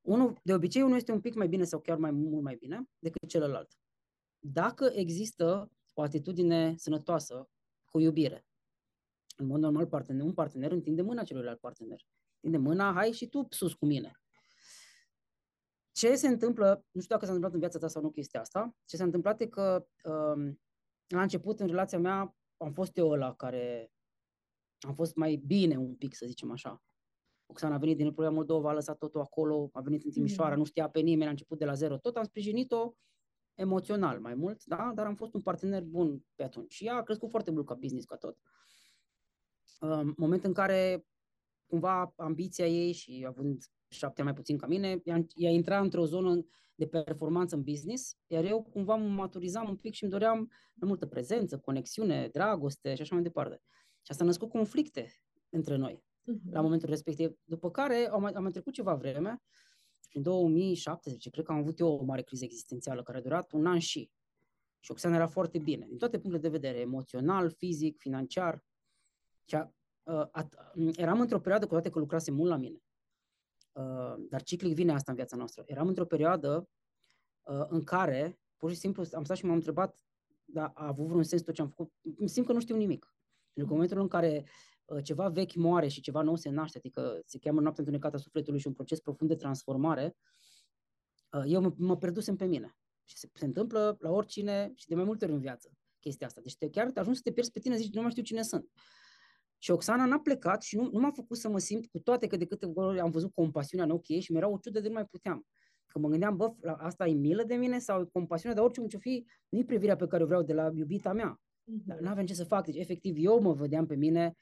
Unul, de obicei, unul este un pic mai bine sau chiar mai mult mai bine decât celălalt. Dacă există o atitudine sănătoasă, cu iubire, în mod normal, partener, un partener întinde mâna celuilalt partener. Întinde mâna, hai și tu sus cu mine. Ce se întâmplă, nu știu dacă s-a întâmplat în viața ta sau nu chestia asta, ce s-a întâmplat e că... Um, La început, în relația mea, am fost eu ăla care am fost mai bine un pic, să zicem așa. Oxana a venit din Republica Moldova, a lăsat totul acolo, a venit în Timișoara, mm-hmm. nu știa pe nimeni, a început de la zero tot, am sprijinit-o emoțional mai mult, da? Dar am fost un partener bun pe atunci. Și ea a crescut foarte mult ca business, ca tot. În momentul în care, cumva, ambiția ei și având șapte ani mai puțin ca mine, ea intra într-o zonă de performanță în business, iar eu cumva mă maturizam un pic și îmi doream mai multă prezență, conexiune, dragoste și așa mai departe. Și asta a născut conflicte între noi uh-huh. la momentul respectiv. După care am, am trecut ceva vreme și în două mii șaptesprezece, cred că am avut eu o mare criză existențială care a durat un an și. Și Oxana era foarte bine, din toate punctele de vedere, emoțional, fizic, financiar. Și a, a, a, eram într-o perioadă, cu toate că lucrase mult la mine, Uh, dar ciclic vine asta în viața noastră. Eram într-o perioadă uh, în care, pur și simplu, am stat și m-am întrebat, dar a avut vreun sens tot ce am făcut? Îmi simt că nu știu nimic. În momentul în care uh, ceva vechi moare și ceva nou se naște, adică se cheamă noaptea întunecată a sufletului și un proces profund de transformare, uh, eu mă, mă pierdusem pe mine. Și se, se întâmplă la oricine și de mai multe ori în viață chestia asta. Deci te, chiar te ajungi să te pierzi pe tine, zici, nu mai știu cine sunt. Și Oxana n-a plecat și nu, nu m-a făcut să mă simt, cu toate că de câte ori am văzut compasiunea în ochii ei și mi-era o ciudă de nu mai puteam. Că mă gândeam, bă, asta e milă de mine sau e compasiunea, dar oricum ce-o fi, nu-i privirea pe care o vreau de la iubita mea. Dar n-aveam ce să fac. Deci, efectiv, eu mă vedeam pe mine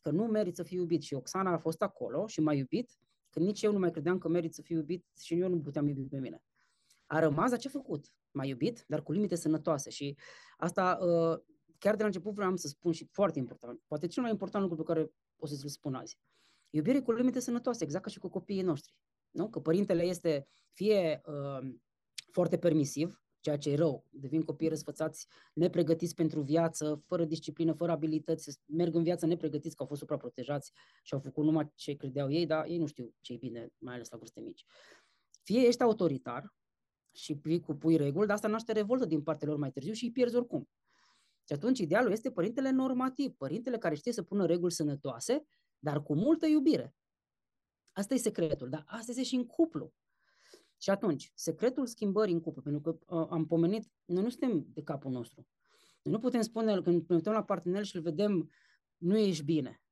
că nu merit să fiu iubit. Și Oxana a fost acolo și m-a iubit, când nici eu nu mai credeam că merit să fiu iubit și eu nu puteam iubi pe mine. A rămas, dar ce-a făcut? M-a iubit, dar cu limite sănătoase. Și asta... Uh, Chiar de la început vreau să spun și foarte important, poate cel mai important lucru pe care o să-ți-l spun azi. Iubire cu limite sănătoase, exact ca și cu copiii noștri. Nu? Că părintele este fie uh, foarte permisiv, ceea ce e rău, devin copii răsfățați, nepregătiți pentru viață, fără disciplină, fără abilități, merg în viață nepregătiți că au fost supraprotejați și au făcut numai ce credeau ei, dar ei nu știu ce e bine, mai ales la vârste mici. Fie ești autoritar și pui, cu pui reguli, dar asta naște revoltă din partea lor mai târziu și îi pierzi oricum. Și atunci idealul este părintele normativ, părintele care știe să pună reguli sănătoase, dar cu multă iubire. Asta e secretul, dar asta este și în cuplu. Și atunci, secretul schimbării în cuplu, pentru că uh, am pomenit, noi nu suntem de capul nostru. Noi nu putem spune, când ne uităm la partener și îl vedem, nu ești bine.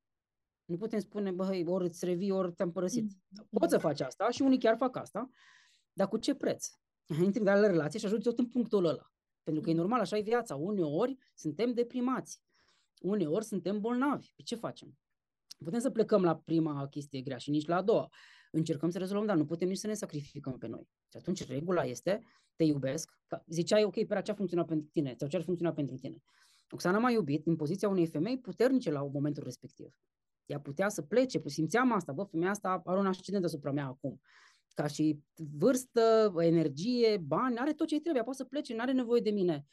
Nu putem spune, băi, ori îți revii, ori te-am părăsit. Poți să faci asta și unii chiar fac asta, dar cu ce preț? Intri la relație și ajungi tot în punctul ăla. Pentru că e normal, așa e viața. Uneori suntem deprimați, uneori suntem bolnavi. Ce facem? Putem să plecăm la prima chestie grea și nici la a doua. Încercăm să rezolvăm, dar nu putem nici să ne sacrificăm pe noi. Și atunci regula este, te iubesc. Ziceai, ok, Pera, ce a funcționat pentru tine? Sau ce ar funcționa pentru tine? Oxana m-a iubit din poziția unei femei puternice la momentul respectiv. Ea putea să plece, simțeam asta, bă, femeia asta are un ascendent asupra mea acum. Ca și vârstă, energie, bani, are tot ce-i trebuie, poate să plece, nu are nevoie de mine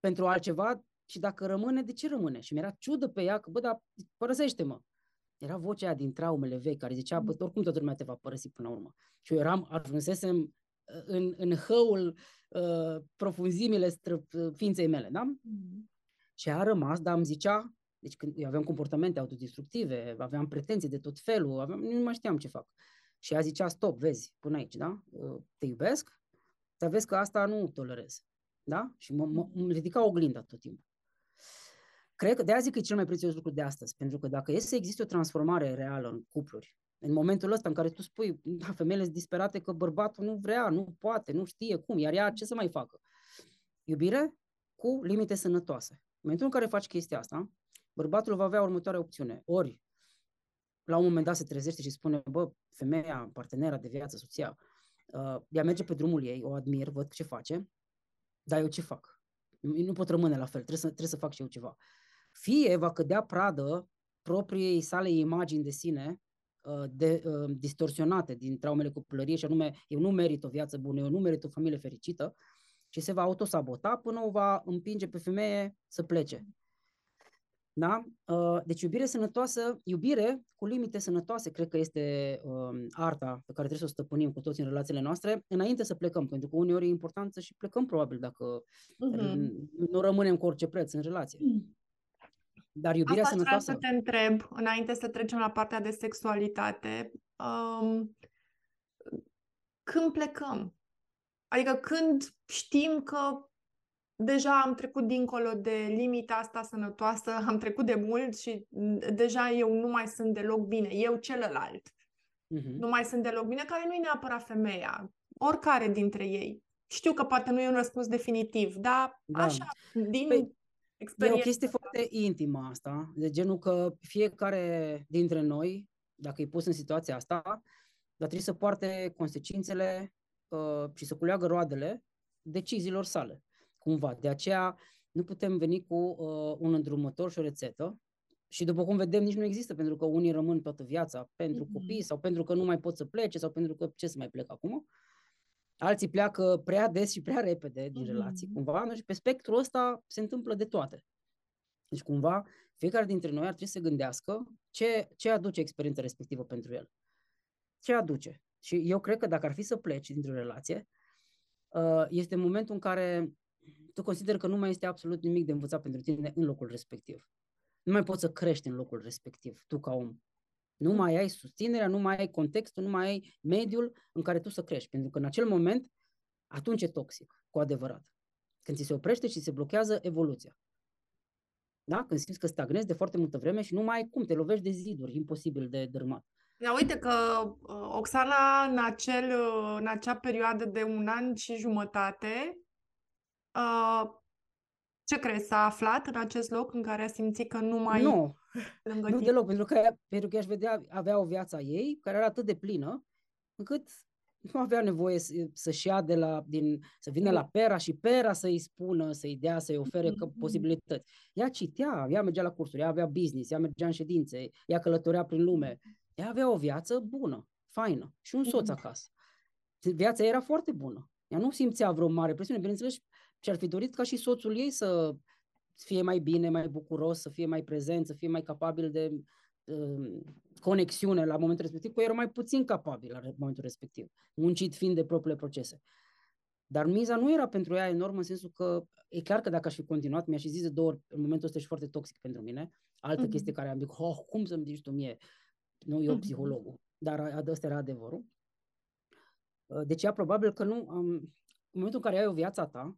pentru altceva și dacă rămâne, de ce rămâne? Și mi-era ciudă pe ea că, bă, dar părăsește-mă. Era vocea aia din traumele vechi care zicea, bă, oricum toată lumea te va părăsi până la urmă. Și eu eram, ajunsesem în, în hăul uh, profunzimile stră- ființei mele, da? Mm-hmm. Și a rămas, dar îmi zicea, deci când eu aveam comportamente autodestructive, aveam pretenții de tot felul, aveam, nu mai știam ce fac. Și ea zicea, stop, vezi, până aici, da? Te iubesc, dar vezi că asta nu tolerez, da? Și mă, mă, îmi ridica oglinda tot timpul. Cred că de-aia zic că e cel mai prețios lucru de astăzi, pentru că dacă e să existe o transformare reală în cupluri, în momentul ăsta în care tu spui, da, femeile sunt disperate că bărbatul nu vrea, nu poate, nu știe cum, iar ea ce să mai facă? Iubire cu limite sănătoase. În momentul în care faci chestia asta, bărbatul va avea următoarea opțiune. Ori, la un moment dat se trezește și spune, bă, femeia, partenera de viață, soția, uh, ea merge pe drumul ei, o admir, văd ce face, dar eu ce fac? Eu nu pot rămâne la fel, trebuie să, trebuie să fac și eu ceva. Fie va cădea pradă propriei sale imagini de sine uh, de, uh, distorsionate din traumele copilăriei și anume, eu nu merit o viață bună, eu nu merit o familie fericită și se va autosabota până o va împinge pe femeie să plece. Da? Deci iubire sănătoasă, iubire cu limite sănătoase, cred că este um, arta pe care trebuie să o stăpânim cu toți în relațiile noastre, înainte să plecăm, pentru că uneori e important să și plecăm probabil dacă uh-huh. nu rămânem cu orice preț în relație. Dar iubirea asta sănătoasă... Asta vreau să te întreb, înainte să trecem la partea de sexualitate, um, când plecăm? Adică când știm că deja am trecut dincolo de limita asta sănătoasă, am trecut de mult și deja eu nu mai sunt deloc bine, eu celălalt. Uh-huh. Nu mai sunt deloc bine, care nu e neapărat femeia, oricare dintre ei. Știu că poate nu e un răspuns definitiv, dar da. Așa, din păi, experiență. E o chestie foarte intimă asta, de genul că fiecare dintre noi, dacă e pus în situația asta, dar trebuie să poarte consecințele uh, și să culeagă roadele deciziilor sale. Cumva. De aceea nu putem veni cu uh, un îndrumător și o rețetă și după cum vedem nici nu există, pentru că unii rămân toată viața pentru mm-hmm. copii sau pentru că nu mai pot să plece sau pentru că ce să mai plec acum. Alții pleacă prea des și prea repede din mm-hmm. relații, cumva, nu? Și pe spectrul ăsta se întâmplă de toate. Deci cumva fiecare dintre noi ar trebui să gândească ce, ce aduce experiența respectivă pentru el. Ce aduce? Și eu cred că dacă ar fi să pleci dintr-o relație, uh, este momentul în care tu consideri că nu mai este absolut nimic de învățat pentru tine în locul respectiv. Nu mai poți să crești în locul respectiv, tu ca om. Nu mai ai susținerea, nu mai ai contextul, nu mai ai mediul în care tu să crești. Pentru că în acel moment, atunci e toxic, cu adevărat. Când ți se oprește și se blochează evoluția. Da? Când simți că stagnezi de foarte multă vreme și nu mai ai cum, te lovești de ziduri, imposibil de dărâmat. Da, uite că Oxana în, acel, în acea perioadă de un an și jumătate... Uh, ce crezi? S-a aflat în acest loc în care a simțit că nu mai... Nu, lângă nu deloc, pentru că, pentru că aș vedea, avea o viață a ei care era atât de plină, încât nu avea nevoie să, să-și ia de la, din, să vină la Pera și Pera să-i spună, să-i dea, să-i ofere mm-hmm. posibilități. Ea citea, ea mergea la cursuri, ea avea business, ea mergea în ședințe, ea călătorea prin lume. Ea avea o viață bună, faină și un soț mm-hmm. acasă. Viața era foarte bună. Ea nu simțea vreo mare presiune, bineînțeles, și ar fi dorit ca și soțul ei să fie mai bine, mai bucuros, să fie mai prezent, să fie mai capabil de uh, conexiune la momentul respectiv, că era mai puțin capabil la momentul respectiv, muncit fiind de propriile procese. Dar miza nu era pentru ea enormă, în sensul că e clar că dacă aș fi continuat, mi-aș fi zis de două ori, în momentul ăsta ești foarte toxic pentru mine. Altă mm-hmm. chestie care am zis, oh, cum să-mi zici tu mie? Nu, eu mm-hmm. psihologul. Dar ăsta era adevărul. Deci ea probabil că nu... Um, în momentul în care ai o viața ta,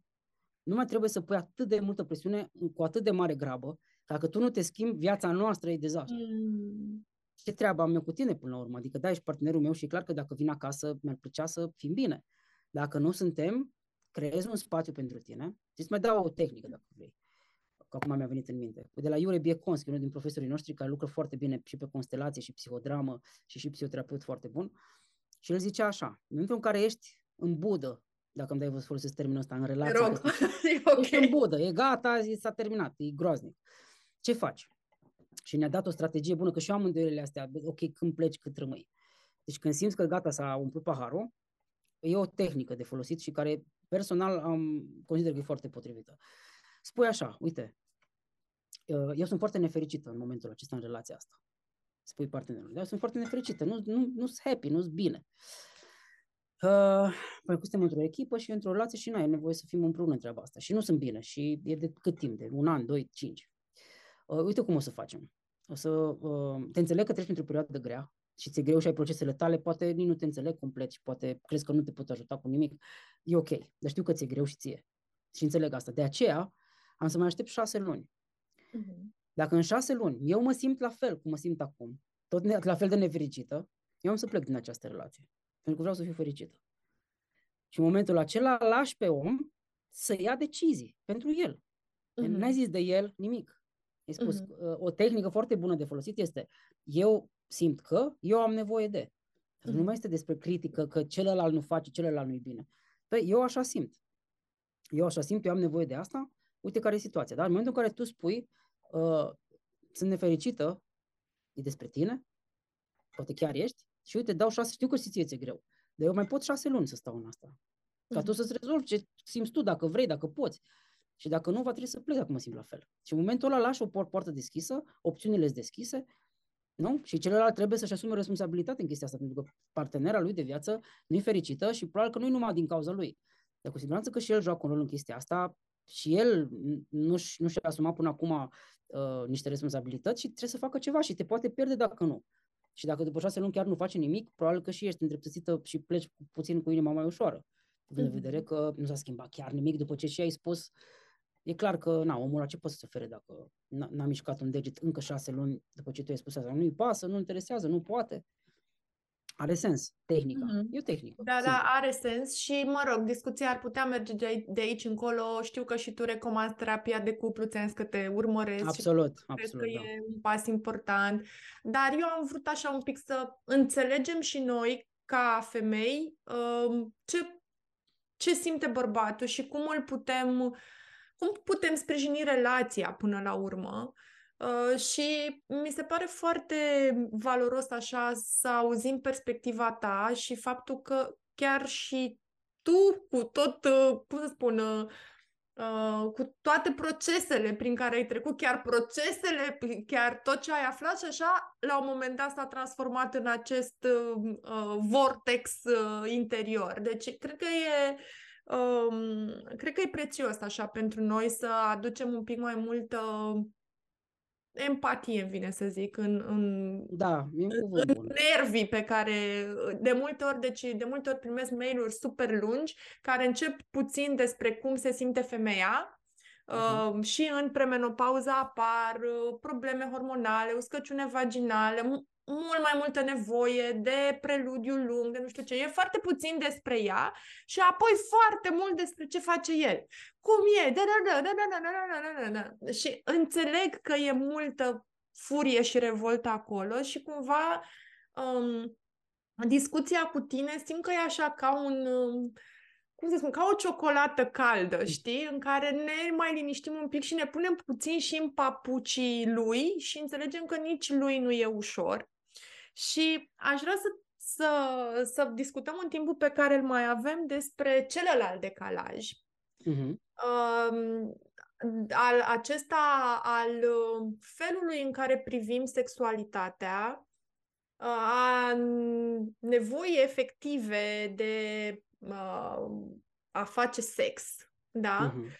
nu mai trebuie să pui atât de multă presiune cu atât de mare grabă, că dacă tu nu te schimbi, viața noastră e dezastru. Mm. Ce treabă am eu cu tine până la urmă? Adică da, ești partenerul meu și e clar că dacă vin acasă, mi-ar plăcea să fim bine. Dacă nu suntem, creezi un spațiu pentru tine. Și îți mai dau o tehnică, dacă vrei, că acum mi-a venit în minte. De la Iurie Bieconski, unul din profesorii noștri, care lucră foarte bine și pe constelație, și psihodramă, și și psihoterapeut foarte bun. Și el zicea așa, în momentul în care ești în budă, dacă îmi dai să folosesc termenul ăsta, în relație, ești, okay. ești în budă, e gata, s-a terminat, e groaznic. Ce faci? Și ne-a dat o strategie bună, că și eu am îndoielile astea, ok, când pleci, cât rămâi. Deci când simți că gata, s-a umplut paharul, e o tehnică de folosit și care personal am consider că e foarte potrivită. Spui așa, uite, eu sunt foarte nefericită în momentul acesta în relația asta. Spui partenerului, eu sunt foarte nefericită, nu, nu, nu sunt happy, nu sunt bine. Uh, păi suntem într-o echipă și într-o relație și noi e nevoie să fim împreună în treaba asta. Și nu sunt bine și e de cât timp? De un an, doi, cinci. Uh, uite cum o să facem. O să, uh, te înțeleg că treci într-o perioadă grea și ți-e greu și ai procesele tale, poate nici nu te înțeleg complet și poate crezi că nu te pot ajuta cu nimic. E ok, dar știu că ți-e greu și ție. Și înțeleg asta. De aceea am să mai aștept șase luni. Uh-huh. Dacă în șase luni eu mă simt la fel cum mă simt acum, tot ne- la fel de nefericită, eu am să plec din această relație. Pentru că vreau să fiu fericită. Și în momentul acela lași pe om să ia decizii pentru el. Uh-huh. N-ai zis de el nimic. Ai spus, uh-huh. o tehnică foarte bună de folosit este, eu simt că eu am nevoie de. Uh-huh. Nu mai este despre critică, că celălalt nu face, celălalt nu-i bine. Păi eu așa simt. Eu așa simt, eu am nevoie de asta, uite care e situația. Dar în momentul în care tu spui, uh, sunt nefericită, e despre tine, poate chiar ești, și uite, dau șase, știu că și ție ți-e greu, dar eu mai pot șase luni să stau în asta. Ca tu să-ți rezolvi ce simți tu, dacă vrei, dacă poți. Și dacă nu, va trebui să plec dacă mă simt la fel. Și în momentul ăla lași o poartă deschisă, opțiunile sunt deschise, nu? Și celălalt trebuie să-și asume responsabilitate în chestia asta, pentru că partenera lui de viață nu e fericită și probabil că nu e numai din cauza lui. Dar cu siguranță că și el joacă un rol în chestia asta și el nu și-a asumat până acum uh, niște responsabilități și trebuie să facă ceva și te poate pierde dacă nu. Și dacă după șase luni chiar nu faci nimic, probabil că și ești îndreptățită și pleci puțin cu inima mai ușoară. Având în vedere că nu s-a schimbat chiar nimic după ce și ai spus, e clar că na, omul ăla ce poate să se ofere dacă n-a mișcat un deget încă șase luni după ce tu ai spus asta? Nu-i pasă, nu-l interesează, nu poate. Are sens, tehnica. Mm-hmm. E o tehnică. Da, simplu. Da, are sens și, mă rog, discuția ar putea merge de aici încolo. Știu că și tu recomanzi terapia de cuplu, ți-am zis că te urmăresc. Absolut, și absolut, cred că da. E un pas important. Dar eu am vrut așa un pic să înțelegem și noi, ca femei, ce, ce simte bărbatul și cum îl putem, cum putem sprijini relația până la urmă. Uh, și mi se pare foarte valoros așa să auzim perspectiva ta și faptul că chiar și tu cu tot, uh, cum să spun, uh, cu toate procesele prin care ai trecut, chiar procesele, chiar tot ce ai aflat și așa, la un moment dat s-a transformat în acest uh, uh, vortex uh, interior. Deci cred că e... Um, cred că e prețios așa pentru noi să aducem un pic mai multă uh, empatie, vine să zic, în, în, da, în nervii pe care de multe ori, deci de multe ori primesc mail-uri super lungi care încep puțin despre cum se simte femeia. Uh-huh. Uh, și în premenopauză apar uh, probleme hormonale, uscăciune vaginală, m- mult mai multă nevoie de preludiu lung, de nu știu ce. E foarte puțin despre ea și apoi foarte mult despre ce face el. Cum e? Și înțeleg că e multă furie și revoltă acolo și cumva um, discuția cu tine simt că e așa ca un... Um, cum să spun, ca o ciocolată caldă, știi? În care ne mai liniștim un pic și ne punem puțin și în papucii lui și înțelegem că nici lui nu e ușor. Și aș vrea să, să, să discutăm în timpul pe care îl mai avem despre celălalt decalaj. Uh-huh. Um, al acesta, al felului în care privim sexualitatea, a nevoii efective de Uh, a face sex, da? Uh-huh.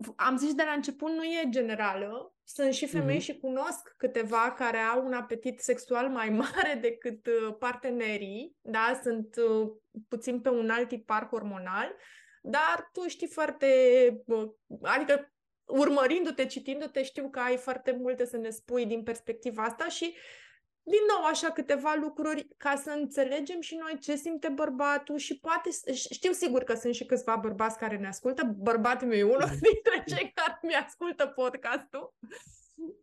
Uh, am zis de la început, nu e generală. Sunt și femei uh-huh. și cunosc câteva care au un apetit sexual mai mare decât uh, partenerii, da? Sunt uh, puțin pe un alt tipar hormonal, dar tu știi foarte... Uh, adică urmărindu-te, citindu-te, știu că ai foarte multe să ne spui din perspectiva asta și din nou așa câteva lucruri ca să înțelegem și noi ce simte bărbatul și poate, știu sigur că sunt și câțiva bărbați care ne ascultă, bărbatul meu e unul dintre cei care mi-ascultă podcastul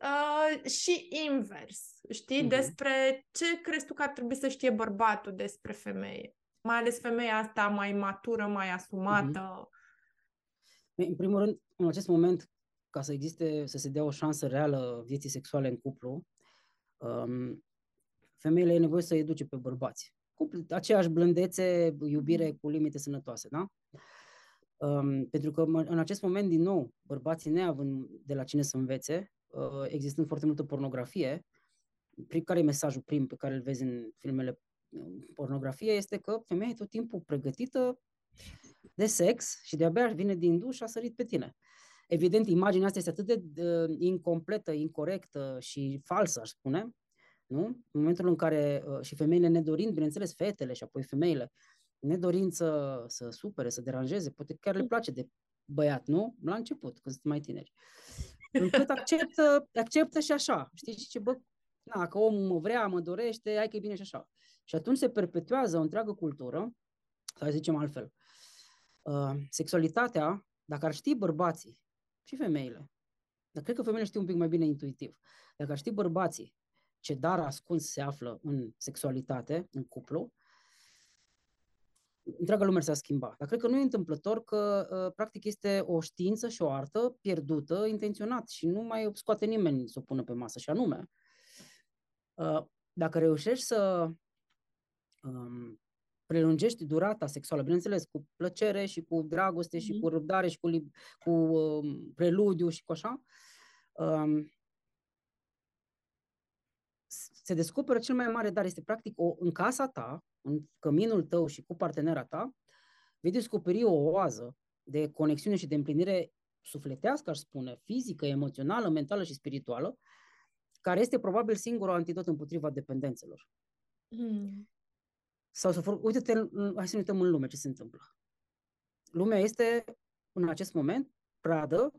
uh, și invers, știi, uh-huh. despre ce crezi tu că ar trebui să știe bărbatul despre femeie, mai ales femeia asta mai matură, mai asumată. Uh-huh. În primul rând, în acest moment, ca să existe, să se dea o șansă reală vieții sexuale în cuplu, um, femeile e nevoie să educe pe bărbați. Cu aceeași blândețe, iubire cu limite sănătoase, da? Um, pentru că în acest moment, din nou, bărbații neavând de la cine să învețe, uh, existând foarte multă pornografie, care e mesajul prim pe care îl vezi în filmele pornografie, este că femeia e tot timpul pregătită de sex și de-abia vine din duș și a sărit pe tine. Evident, imaginea asta este atât de uh, incompletă, incorectă și falsă, aș spune, nu? În momentul în care uh, și femeile nedorind, bineînțeles fetele și apoi femeile, nedorind să, să supere, să deranjeze, poate chiar le place de băiat, nu? La început, când sunt mai tineri. Încât acceptă, acceptă și așa. Știi? Și ce, bă, na, că omul mă vrea, mă dorește, hai că e bine și așa. Și atunci se perpetuează o întreagă cultură, sau zicem altfel, Uh, sexualitatea, dacă ar ști bărbații și femeile, dar cred că femeile știu un pic mai bine intuitiv, dacă ar ști bărbații ce dar ascuns se află în sexualitate, în cuplu, întreaga lume s-a schimbat. Dar cred că nu e întâmplător că uh, practic este o știință și o artă pierdută, intenționat și nu mai scoate nimeni să o pună pe masă. Și anume, uh, dacă reușești să... Um, prelungești durata sexuală, bineînțeles, cu plăcere și cu dragoste și cu răbdare și cu, cu uh, preludiu și cu așa, um, se descoperă cel mai mare dar este practic o, în casa ta, în căminul tău și cu partenera ta, vei descoperi o oază de conexiune și de împlinire sufletească, aș spune, fizică, emoțională, mentală și spirituală, care este probabil singurul antidot împotriva dependențelor. Mm. Sau să for... Uite-te, hai să ne uităm în lume ce se întâmplă. Lumea este, în acest moment, pradă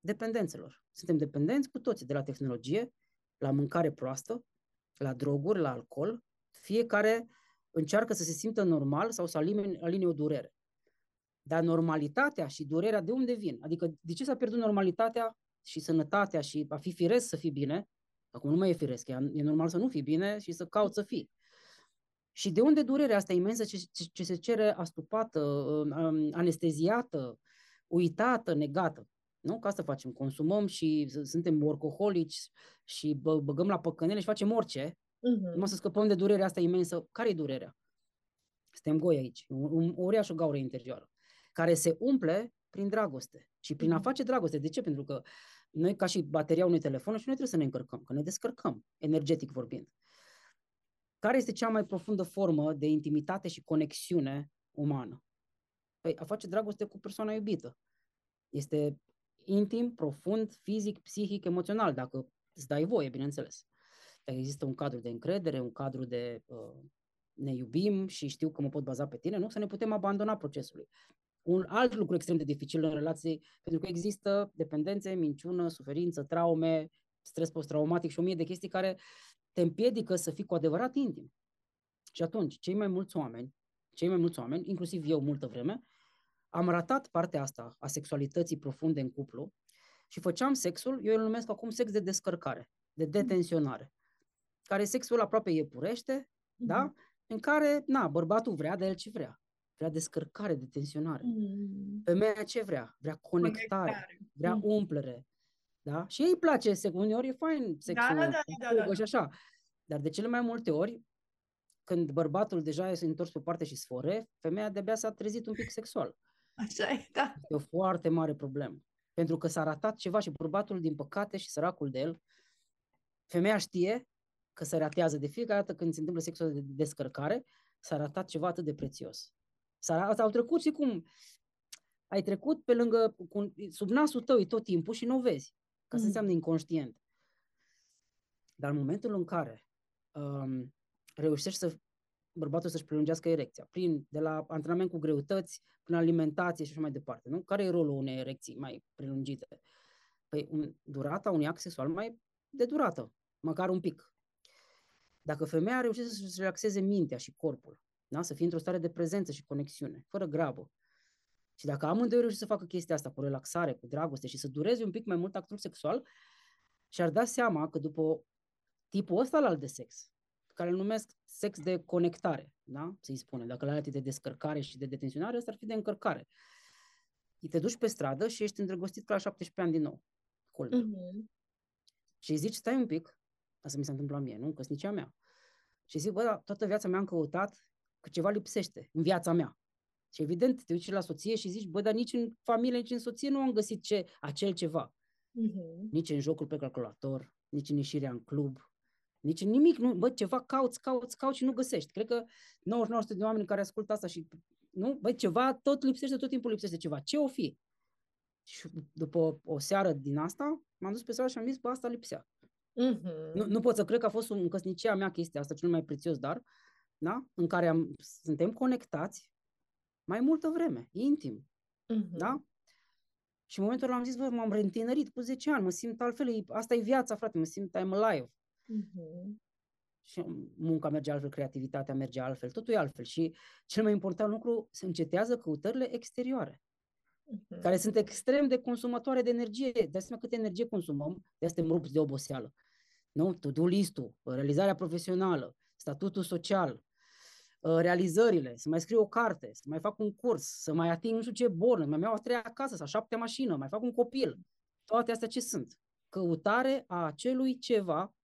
dependențelor. Suntem dependenți cu toții, de la tehnologie, la mâncare proastă, la droguri, la alcool. Fiecare încearcă să se simtă normal sau să alinee o durere. Dar normalitatea și durerea de unde vin? Adică de ce s-a pierdut normalitatea și sănătatea și a fi firesc să fii bine? Acum nu mai e firesc, e normal să nu fii bine și să cauți să fii. Și de unde durerea asta imensă ce, ce, ce se cere astupată, anesteziată, uitată, negată? Nu? Că asta facem, consumăm și suntem workaholici și bă, băgăm la păcănele și facem orice. Uh-huh. Numai să scăpăm de durerea asta imensă. Care-i durerea? Suntem goi aici, o ureaș și o gaură interioară, care se umple prin dragoste și prin a face dragoste. De ce? Pentru că noi, ca și bateria unui telefon, și noi trebuie să ne încărcăm, că ne descărcăm, energetic vorbind. Care este cea mai profundă formă de intimitate și conexiune umană? Păi, a face dragoste cu persoana iubită. Este intim, profund, fizic, psihic, emoțional, dacă îți dai voie, bineînțeles. Dacă există un cadru de încredere, un cadru de uh, ne iubim și știu că mă pot baza pe tine, nu? Să ne putem abandona procesului. Un alt lucru extrem de dificil în relații, pentru că există dependențe, minciună, suferință, traume, stres post-traumatic și o mie de chestii care te împiedică să fii cu adevărat intim. Și atunci, cei mai mulți oameni, cei mai mulți oameni, inclusiv eu multă vreme, am ratat partea asta a sexualității profunde în cuplu și făceam sexul, eu îl numesc acum sex de descărcare, de detenționare, care sexul aproape iepurește, mm-hmm. da? În care, na, bărbatul vrea, dar el ce vrea? Vrea descărcare, detenționare. Mm-hmm. Femeia ce vrea? Vrea conectare, conectare. Vrea mm-hmm. umplere. Da? Și ei îi place sexul, uneori e fain sexul, da, da, da, da, da. Și așa. Dar de cele mai multe ori, când bărbatul deja este întors pe parte și sfore, femeia de-abia s-a trezit un pic sexual. Așa e, da. E o foarte mare problemă. Pentru că s-a ratat ceva și bărbatul, din păcate, și săracul de el, femeia știe că se ratează de fiecare dată când se întâmplă sexul de descărcare, s-a ratat ceva atât de prețios. Sara, asta au trecut și cum? Ai trecut pe lângă, cu, sub nasul tău e tot timpul și nu o vezi. Că mm. se înseamnă inconștient. Dar în momentul în care um, reușești să bărbatul să-și prelungească erecția, prin, de la antrenament cu greutăți până alimentație și așa mai departe, nu? Care e rolul unei erecții mai prelungite? Păi un, durata unui act sexual mai de durată, măcar un pic. Dacă femeia reușește să-și relaxeze mintea și corpul, da? Să fie într-o stare de prezență și conexiune, fără grabă, și dacă amândoi reușesc să facă chestia asta cu relaxare, cu dragoste și să dureze un pic mai mult actul sexual, și-ar da seama că după tipul ăsta al de sex, care îl numesc sex de conectare, da? Să-i spune, dacă la alții de descărcare și de detenționare, ăsta ar fi de încărcare. Te duci pe stradă și ești îndrăgostit ca la șaptesprezece ani din nou. Culme. Uh-huh. Și zici, stai un pic, asta mi s-a întâmplat mie, nu? Căsnicia mea. Și zic, bă, da, toată viața mea am căutat că ceva lipsește în viața mea. Și evident, te duci la soție și zici, bă, dar nici în familie, nici în soție nu am găsit ce, acel ceva. Uh-huh. Nici în jocul pe calculator, nici în ieșirea în club, nici în nimic. Nu, bă, ceva cauți, cauți, cauți și nu găsești. Cred că nouăzeci și nouă la sută de oameni care ascultă asta și, nu, bă, ceva tot lipsește, tot timpul lipsește ceva. Ce o fi? Și după o seară din asta, m-am dus pe seara și am zis, bă, asta lipsea. Uh-huh. Nu, nu pot să cred că a fost un căsnicia mea chestia asta, cel mai prețios dar, da? În care am, suntem conectați mai multă vreme, intim, uh-huh. da? Și în momentul ăla am zis, bă, m-am reîntânărit cu zece ani, mă simt altfel, asta e viața, frate, mă simt I'm alive. Uh-huh. Și munca merge altfel, creativitatea merge altfel, totul e altfel. Și cel mai important lucru, se încetează căutările exterioare, uh-huh. care sunt extrem de consumatoare de energie. De-aia seama câtă energie consumăm, de-aia suntem rupți de oboseală. Nu? To-do list-ul, realizarea profesională, statutul social, realizările, să mai scriu o carte, să mai fac un curs, să mai ating nu știu ce bornă, mai iau a treia casă sau a șaptea mașină, mai fac un copil. Toate astea ce sunt? Căutare a acelui ceva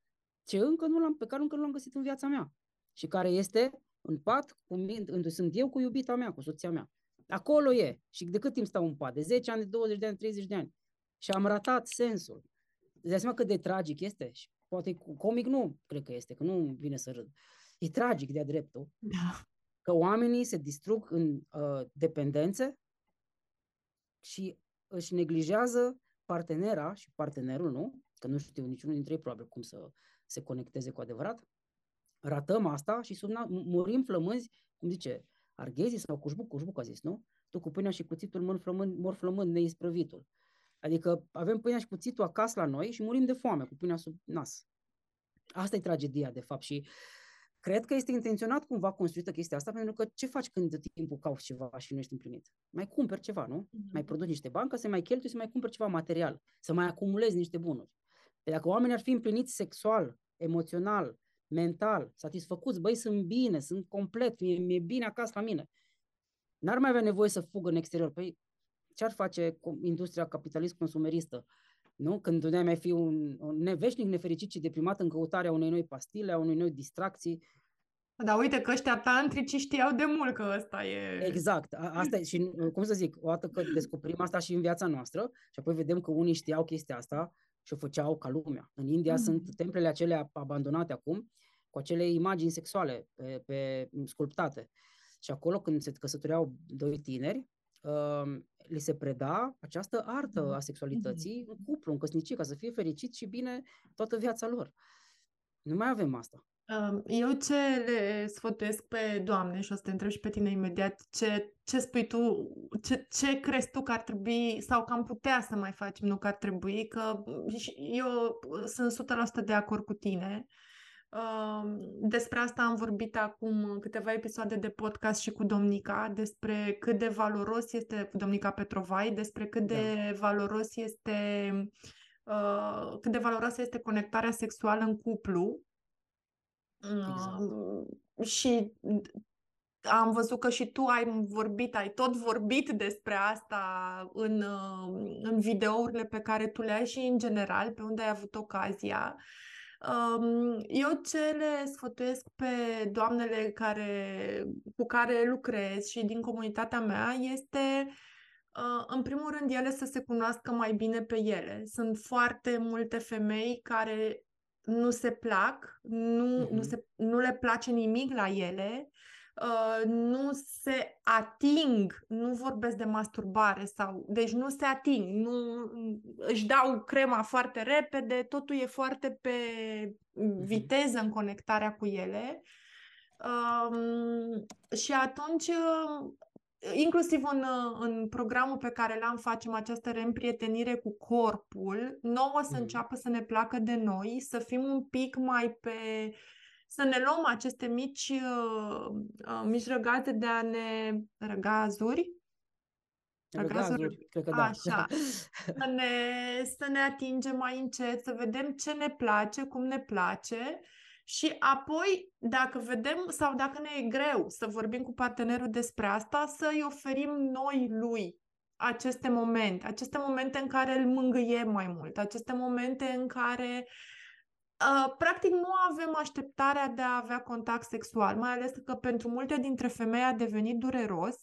ce încă nu l-am, pe care încă nu l-am găsit în viața mea și care este în pat, unde sunt eu cu iubita mea, cu soția mea. Acolo e. Și de cât timp stau în pat? De zece ani, de douăzeci de ani, treizeci de ani. Și am ratat sensul. Îți dai seama cât de tragic este? Și poate comic nu cred că este, că nu vine să râd. E tragic de-a dreptul, da. Că oamenii se distrug în uh, dependențe și își neglijează partenera și partenerul, nu? Că nu știu niciunul dintre ei probabil cum să se conecteze cu adevărat. Ratăm asta și subna- murim flămânzi, cum zice Arghezi sau Cușbuc, Cușbuc a zis, nu? Tu cu pâinea și cuțitul mor flămând, mor flămând neisprăvitul. Adică avem pâinea și cuțitul acasă la noi și murim de foame cu pâinea sub nas. Asta e tragedia, de fapt, și cred că este intenționat cumva construită chestia asta, pentru că ce faci când de timpul cauți ceva și nu ești împlinit? Mai cumperi ceva, nu? Mm-hmm. Mai produci niște bani ca să mai cheltui, să mai cumperi ceva material, să mai acumulezi niște bunuri. Pe dacă oamenii ar fi împliniți sexual, emoțional, mental, satisfăcuți, băi, sunt bine, sunt complet, mi-e, mi-e bine acasă la mine, n-ar mai avea nevoie să fugă în exterior. Păi ce-ar face industria capitalist-consumeristă? Nu? Când nu mai fi un, un neveșnic nefericit și deprimat în căutarea unei noi pastile, a unei noi distracții. Dar uite că ăștia tantrici știau de mult că ăsta e... Exact. A, asta e, și cum să zic, o dată că descoperim asta și în viața noastră și apoi vedem că unii știau chestia asta și o făceau ca lumea. În India mm-hmm. sunt templele acelea abandonate acum cu acele imagini sexuale pe, pe sculptate. Și acolo când se căsătoreau doi tineri, Uh, li se preda această artă a sexualității în cuplu, în căsnicie, ca să fie fericit și bine toată viața lor. Nu mai avem asta. Uh, eu ce le sfătuiesc pe doamne, și o să te întreb și pe tine imediat, ce, ce spui tu, ce, ce crezi tu că ar trebui sau că am putea să mai facem, nu că ar trebui, că eu sunt o sută la sută de acord cu tine. Despre asta am vorbit acum câteva episoade de podcast și cu Domnica, despre cât de valoros este, cu Domnica Petrovai, despre cât de da. valoros este uh, cât de valoroasă este conectarea sexuală în cuplu. Exact. Uh, și am văzut că și tu ai vorbit, ai tot vorbit despre asta în, uh, în videourile pe care tu le-ai și în general, pe unde ai avut ocazia. Eu ce le sfătuiesc pe doamnele care, cu care lucrez și din comunitatea mea este, în primul rând, ele să se cunoască mai bine pe ele. Sunt foarte multe femei care nu se plac, nu, mm-hmm. nu, se, nu le place nimic la ele, uh, nu se ating, nu vorbesc de masturbare sau, deci nu se ating, nu își dau crema foarte repede, totul e foarte pe viteză în conectarea cu ele. Um, și atunci, inclusiv în, în programul pe care l-am, facem această reîmprietenire cu corpul, nouă să mm. înceapă să ne placă de noi, să fim un pic mai pe... să ne luăm aceste mici, uh, uh, mici răgate de a ne... răgazuri? Răgazuri, cred că da. Așa. Să ne, să ne atingem mai încet, să vedem ce ne place, cum ne place. Și apoi, dacă vedem sau dacă ne e greu să vorbim cu partenerul despre asta, să-i oferim noi lui aceste momente, aceste momente în care îl mângâiem mai mult, aceste momente în care, uh, practic, nu avem așteptarea de a avea contact sexual, mai ales că pentru multe dintre femei a devenit dureros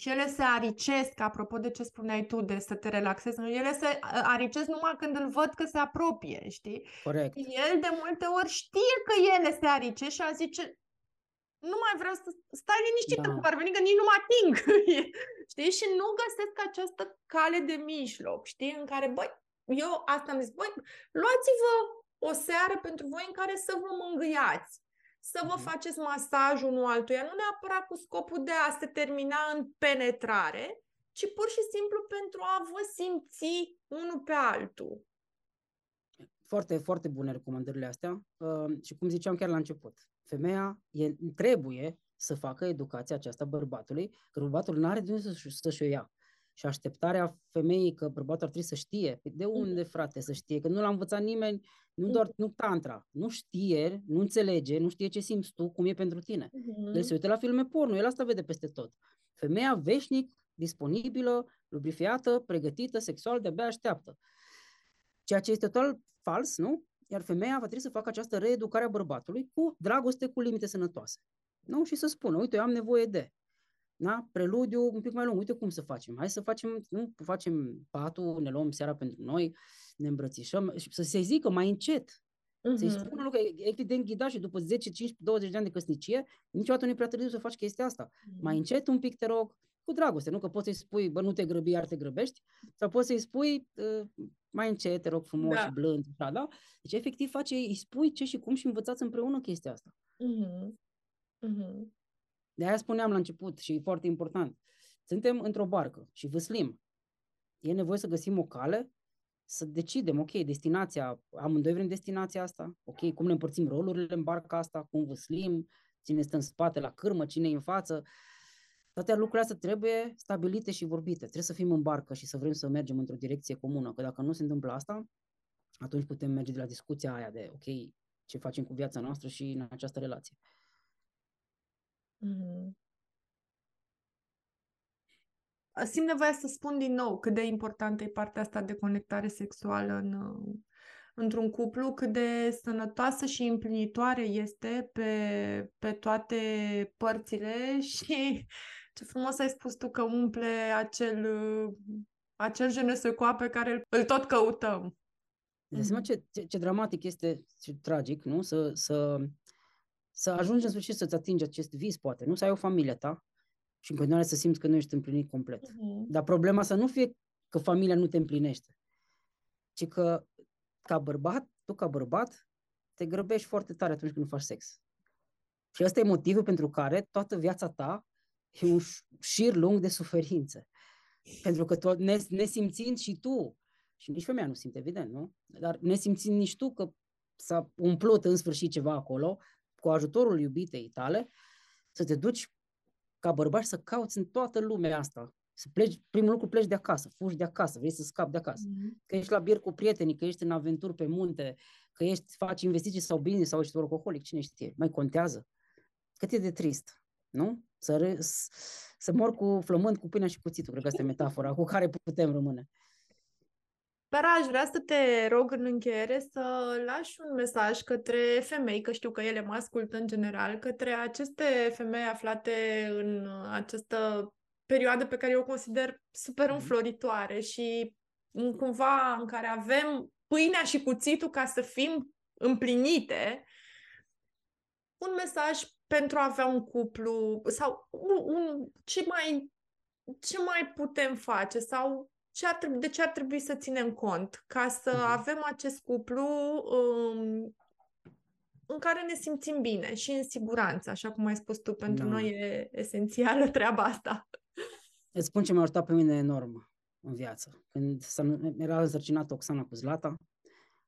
și ele se aricesc, apropo de ce spuneai tu, de să te relaxezi, ele se aricesc numai când îl văd că se apropie, știi? Corect. El de multe ori știe că ele se aricesc și a zice, nu mai vreau să stai liniștită, da. Ar veni că nici nu mă ating, știi? Și nu găsesc această cale de mijloc, știi? În care, băi, eu asta am zis, băi, luați-vă o seară pentru voi în care să vă mângâiați, să vă faceți masaj unul altuia, nu neapărat cu scopul de a se termina în penetrare, ci pur și simplu pentru a vă simți unul pe altul. Foarte, foarte bune recomandările astea. Uh, și cum ziceam chiar la început, femeia e, trebuie să facă educația aceasta bărbatului, că bărbatul nu are de unde să-și o ia. Și așteptarea femeii că bărbatul ar trebui să știe, de unde frate să știe, că nu l-a învățat nimeni, nu doar nu tantra, nu știe, nu înțelege, nu știe ce simți tu, cum e pentru tine. Uh-huh. El se uită la filme porno, el asta vede peste tot. Femeia veșnic, disponibilă, lubrifiată, pregătită, sexual, de-abia așteaptă. Ceea ce este total fals, nu? Iar femeia va trebui să facă această reeducare a bărbatului cu dragoste, cu limite sănătoase. Nu? Și să spună, uite, eu am nevoie de... Da? Preludiu un pic mai lung, uite cum să facem, hai să facem, nu facem patul, ne luăm seara pentru noi, ne îmbrățișăm și să se zică mai încet, uh-huh. să-i spună lucru, evident ghidat și după zece, cincisprezece, douăzeci de ani de căsnicie, niciodată nu e prea târziu să faci chestia asta, uh-huh. mai încet un pic te rog, cu dragoste, nu că poți să-i spui, bă, nu te grăbi, iar te grăbești, sau poți să-i spui uh, mai încet, te rog frumos, da. Blând, da, da? Deci efectiv face, îi spui ce și cum și învățați împreună chestia asta. Uh-huh. Uh-huh. De aia spuneam la început și e foarte important. Suntem într-o barcă și vâslim. E nevoie să găsim o cale să decidem, ok, destinația, amândoi vrem destinația asta, ok, cum ne împărțim rolurile în barca asta, cum vâslim, cine stă în spate la cârmă, cine e în față. Toate lucrurile astea trebuie stabilite și vorbite. Trebuie să fim în barcă și să vrem să mergem într-o direcție comună, că dacă nu se întâmplă asta, atunci putem merge de la discuția aia de, ok, ce facem cu viața noastră și în această relație. Simt nevoia să spun din nou cât de importantă e partea asta de conectare sexuală în, într-un cuplu, cât de sănătoasă și împlinitoare este pe, pe toate părțile și ce frumos ai spus tu că umple acel, acel je ne sais quoi pe care îl tot căutăm. De seama ce, ce, ce dramatic este și tragic, nu? Să... să... Să ajungi în sfârșit să-ți atingi acest vis, poate, nu? Să ai o familie ta și în continuare să simți că nu ești împlinit complet. Uh-huh. Dar problema să nu fie că familia nu te împlinește, ci că ca bărbat, tu ca bărbat, te grăbești foarte tare atunci când faci sex. Și ăsta e motivul pentru care toată viața ta e un șir lung de suferințe. Pentru că tu, ne, ne simțind și tu, și nici femeia nu simte, evident, nu? Dar ne simțind nici tu că s-a umplut în sfârșit ceva acolo, cu ajutorul iubitei tale, să te duci ca bărbat să cauți în toată lumea asta. Să pleci, primul lucru pleci de acasă, fugi de acasă, vrei să scapi de acasă. Mm-hmm. Că ești la bier cu prietenii, că ești în aventuri pe munte, că ești, faci investiții sau business sau ești alcoholic, cine știe, mai contează. Cât e de trist, nu? Să, re, să, să mor cu flămând, cu pâinea și cuțitul, cred că asta e metafora cu care putem rămâne. Pera, aș vrea să te rog în încheiere să lași un mesaj către femei, că știu că ele mă ascultă în general, către aceste femei aflate în această perioadă pe care eu o consider super înfloritoare și cumva în care avem pâinea și cuțitul ca să fim împlinite. Un mesaj pentru a avea un cuplu sau un, un, ce, mai, ce mai putem face sau ce ar trebui, de ce ar trebui să ținem cont ca să mm-hmm. avem acest cuplu um, în care ne simțim bine și în siguranță, așa cum ai spus tu, pentru da. Noi e esențială treaba asta. Îți spun ce m-a ajutat pe mine enorm în viață. Când era însărcinată Oxana cu Zlata,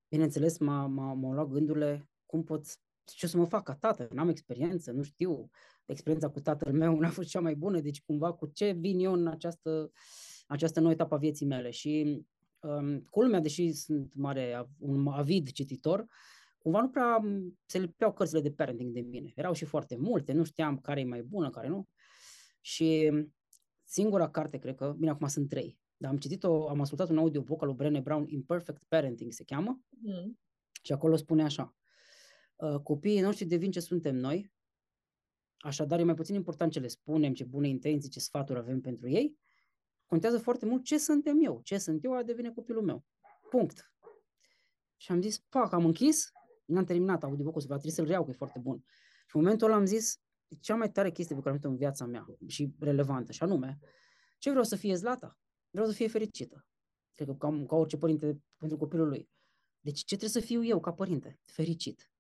bineînțeles, m-a, m-a, m-au luat gândurile, cum pot, ce o să mă fac ca tată, n-am experiență, nu știu, experiența cu tatăl meu n-a fost cea mai bună, deci cumva cu ce vin eu în această, această nouă etapă a vieții mele. Și um, culmea, deși sunt mare, un avid cititor, cumva nu prea se lipeau cărțile de parenting de mine. Erau și foarte multe, nu știam care e mai bună, care nu. Și singura carte, cred că, bine, acum sunt trei, dar am citit-o, am ascultat un audiobook al lui Brené Brown, Imperfect Parenting se cheamă, mm. și acolo spune așa: copiii noștri devin ce suntem noi, așadar e mai puțin important ce le spunem, ce bune intenții, ce sfaturi avem pentru ei, contează foarte mult ce suntem eu, ce sunt eu, aia devine copilul meu. Punct. Și am zis, pac, am închis, n-am terminat audiobook-ul, va trebui să-l reiau, că e foarte bun. Și în momentul ăla am zis, cea mai tare chestie pe care am avut-o în viața mea și relevantă, și anume, ce vreau să fie Zlata? Vreau să fie fericită. Cred că cam, ca orice părinte pentru copilul lui. Deci ce trebuie să fiu eu ca părinte? Fericit.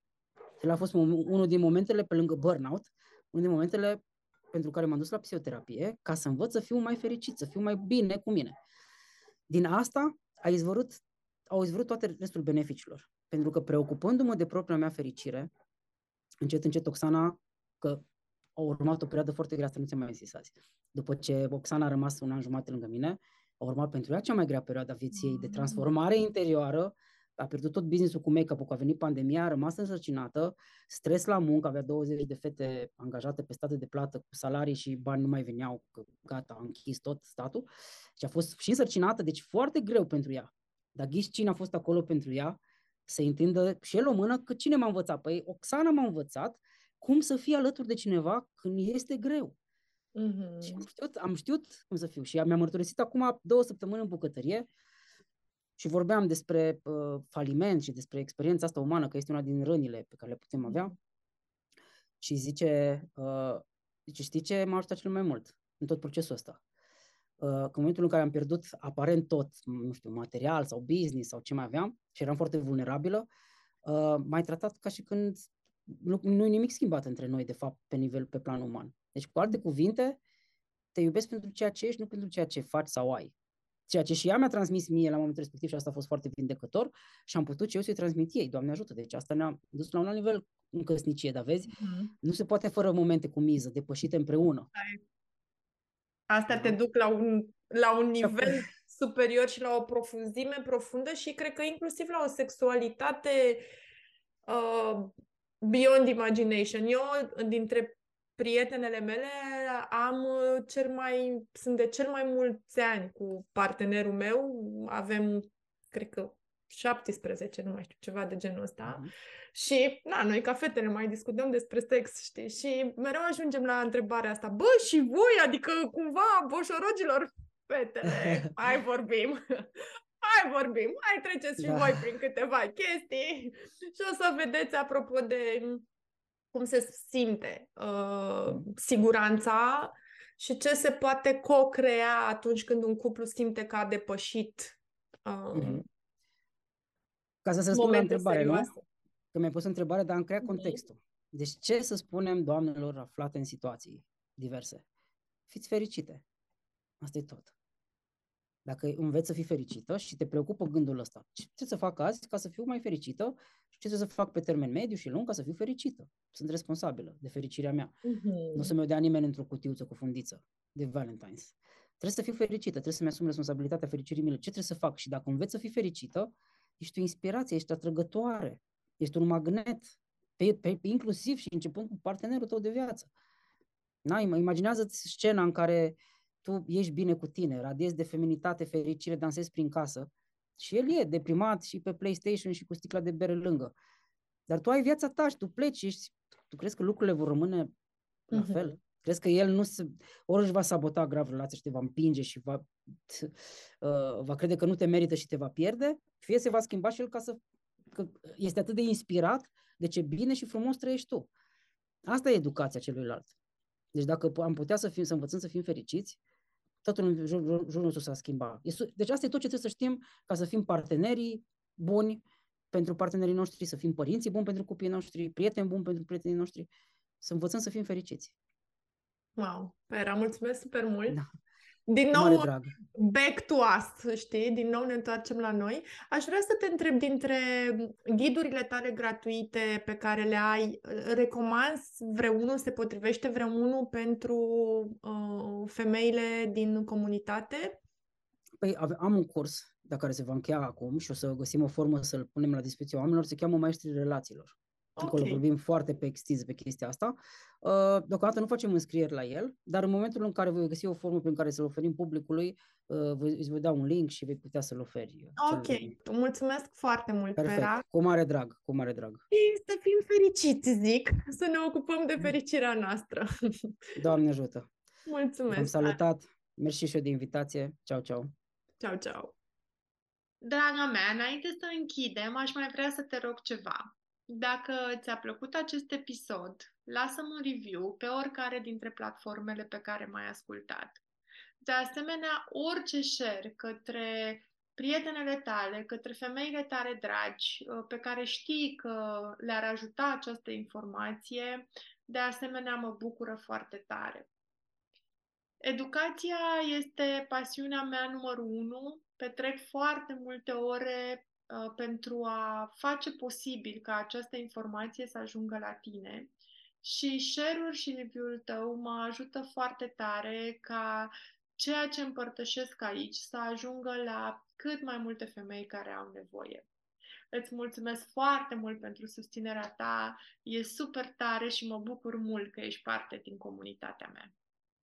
El a fost unul din momentele, pe lângă burnout, unul din momentele pentru care m-am dus la psihoterapie, ca să învăț să fiu mai fericit, să fiu mai bine cu mine. Din asta a izvorât, au izvorât toate restul beneficiilor. Pentru că preocupându-mă de propria mea fericire, încet, încet, Oxana, că a urmat o perioadă foarte grea, asta nu ți-am mai zis azi. După ce Oxana a rămas un an jumate lângă mine, a urmat pentru ea cea mai grea perioadă a vieții ei de transformare interioară, a pierdut tot business-ul cu make-up-ul, că a venit pandemia, a rămas însărcinată, stres la muncă, avea douăzeci de fete angajate pe state de plată cu salarii și bani nu mai veneau, că gata, a închis tot statul. Și a fost și însărcinată, deci foarte greu pentru ea. Dar ghiși cine a fost acolo pentru ea să întindă și el o mână, că cine m-a învățat? Păi Oxana m-a învățat cum să fii alături de cineva când este greu. Mm-hmm. Și am știut, am știut cum să fiu. Și mi-am mărturisit acum două săptămâni în bucătărie și vorbeam despre uh, faliment și despre experiența asta umană, că este una din rănile pe care le putem avea. Și zice, uh, zice știi ce m-a ajutat cel mai mult în tot procesul ăsta? Uh, că în momentul în care am pierdut aparent tot, nu știu, material sau business sau ce mai aveam și eram foarte vulnerabilă, uh, m-ai tratat ca și când nu, nu e nimic schimbat între noi, de fapt, pe nivel, pe plan uman. Deci, cu alte cuvinte, te iubesc pentru ceea ce ești, nu pentru ceea ce faci sau ai. Ceea ce și ea mi-a transmis mie la momentul respectiv și asta a fost foarte vindecător și am putut și eu să-i transmit ei, Doamne ajută. Deci asta ne-a dus la un alt nivel în căsnicie, dar vezi, mm-hmm. nu se poate fără momente cu miză, depășite împreună. Asta te duc la un, la un nivel superior și la o profunzime profundă și cred că inclusiv la o sexualitate uh, beyond imagination. Eu, dintre prietenele mele, am cel mai, sunt de cel mai mulți ani cu partenerul meu, avem, cred că, șaptesprezece, nu mai știu, ceva de genul ăsta. Mm. Și, na, noi ca fetele mai discutăm despre sex, știi? Și mereu ajungem la întrebarea asta, bă, și voi, adică, cumva, boșorogilor, fetele, hai vorbim, hai vorbim, hai treceți și da. Voi prin câteva chestii și o să vedeți, apropo de cum se simte uh, siguranța și ce se poate co-crea atunci când un cuplu simte că a depășit uh, mm-hmm. Ca să se răspund la întrebare, serioase. Nu? Că mi-ai pus o întrebare, dar am creat mm-hmm. contextul. Deci ce să spunem doamnelor aflate în situații diverse? Fiți fericite. Asta e tot. Dacă înveți să fii fericită și te preocupă gândul ăsta, ce trebuie să fac azi ca să fiu mai fericită și ce trebuie să fac pe termen mediu și lung ca să fiu fericită? Sunt responsabilă de fericirea mea. Uh-huh. Nu o să-mi o dea nimeni într-o cutiuță cu fundiță de Valentine's. Trebuie să fiu fericită, trebuie să-mi asum responsabilitatea fericirii mele. Ce trebuie să fac? Și dacă înveți să fii fericită, ești o inspirație, ești atrăgătoare, ești un magnet, pe, pe, inclusiv și începând cu partenerul tău de viață. Na, imaginează-ți scena în care tu ești bine cu tine, radiezi de feminitate, fericire, dansezi prin casă și el e deprimat și pe PlayStation și cu sticla de bere lângă. Dar tu ai viața ta și tu pleci și ești... tu crezi că lucrurile vor rămâne la fel? Uh-huh. Crezi că el nu se... ori își va sabota grav relația și te va împinge și va, uh, va crede că nu te merită și te va pierde? Fie se va schimba și el ca să... că este atât de inspirat de ce bine și frumos trăiești tu. Asta e educația celuilalt. Deci dacă am putea să, fim, să învățăm să fim fericiți, totul în jurul nostru s-a schimbat. Deci asta e tot ce trebuie să știm ca să fim partenerii buni pentru partenerii noștri, să fim părinții buni pentru copiii noștri, prieteni buni pentru prietenii noștri, să învățăm să fim fericiți. Wow! Pera, mulțumesc super mult! Da. Din nou, back to us, știi? Din nou ne întoarcem la noi. Aș vrea să te întreb, dintre ghidurile tale gratuite pe care le ai, recomanzi vreunul, se potrivește vreunul pentru uh, femeile din comunitate? Păi am un curs, de care se va încheia acum și o să găsim o formă să-l punem la dispoziție oamenilor, se cheamă Maestrii Relațiilor. Okay. Acolo vorbim foarte pe extins pe chestia asta. Deocamdată nu facem înscrieri la el, dar în momentul în care voi găsi o formă prin care să-l oferim publicului, îți voi da un link și vei putea să-l oferi. Ok, mulțumesc foarte mult, perfect. Pera. Cu mare drag, cu mare drag. Și să fim fericiți, zic, să ne ocupăm de fericirea noastră. Doamne ajută! Mulțumesc! Am salutat, mersi și eu de invitație. Ceau, ceau! Ceau, ceau! Draga mea, înainte să închidem, aș mai vrea să te rog ceva. Dacă ți-a plăcut acest episod, lasă-mi un review pe oricare dintre platformele pe care m-ai ascultat. De asemenea, orice share către prietenele tale, către femeile tale dragi, pe care știi că le-ar ajuta această informație, de asemenea mă bucură foarte tare. Educația este pasiunea mea numărul unu. Petrec foarte multe ore pentru a face posibil ca această informație să ajungă la tine și share-ul și review-ul tău mă ajută foarte tare ca ceea ce împărtășesc aici să ajungă la cât mai multe femei care au nevoie. Îți mulțumesc foarte mult pentru susținerea ta, e super tare și mă bucur mult că ești parte din comunitatea mea.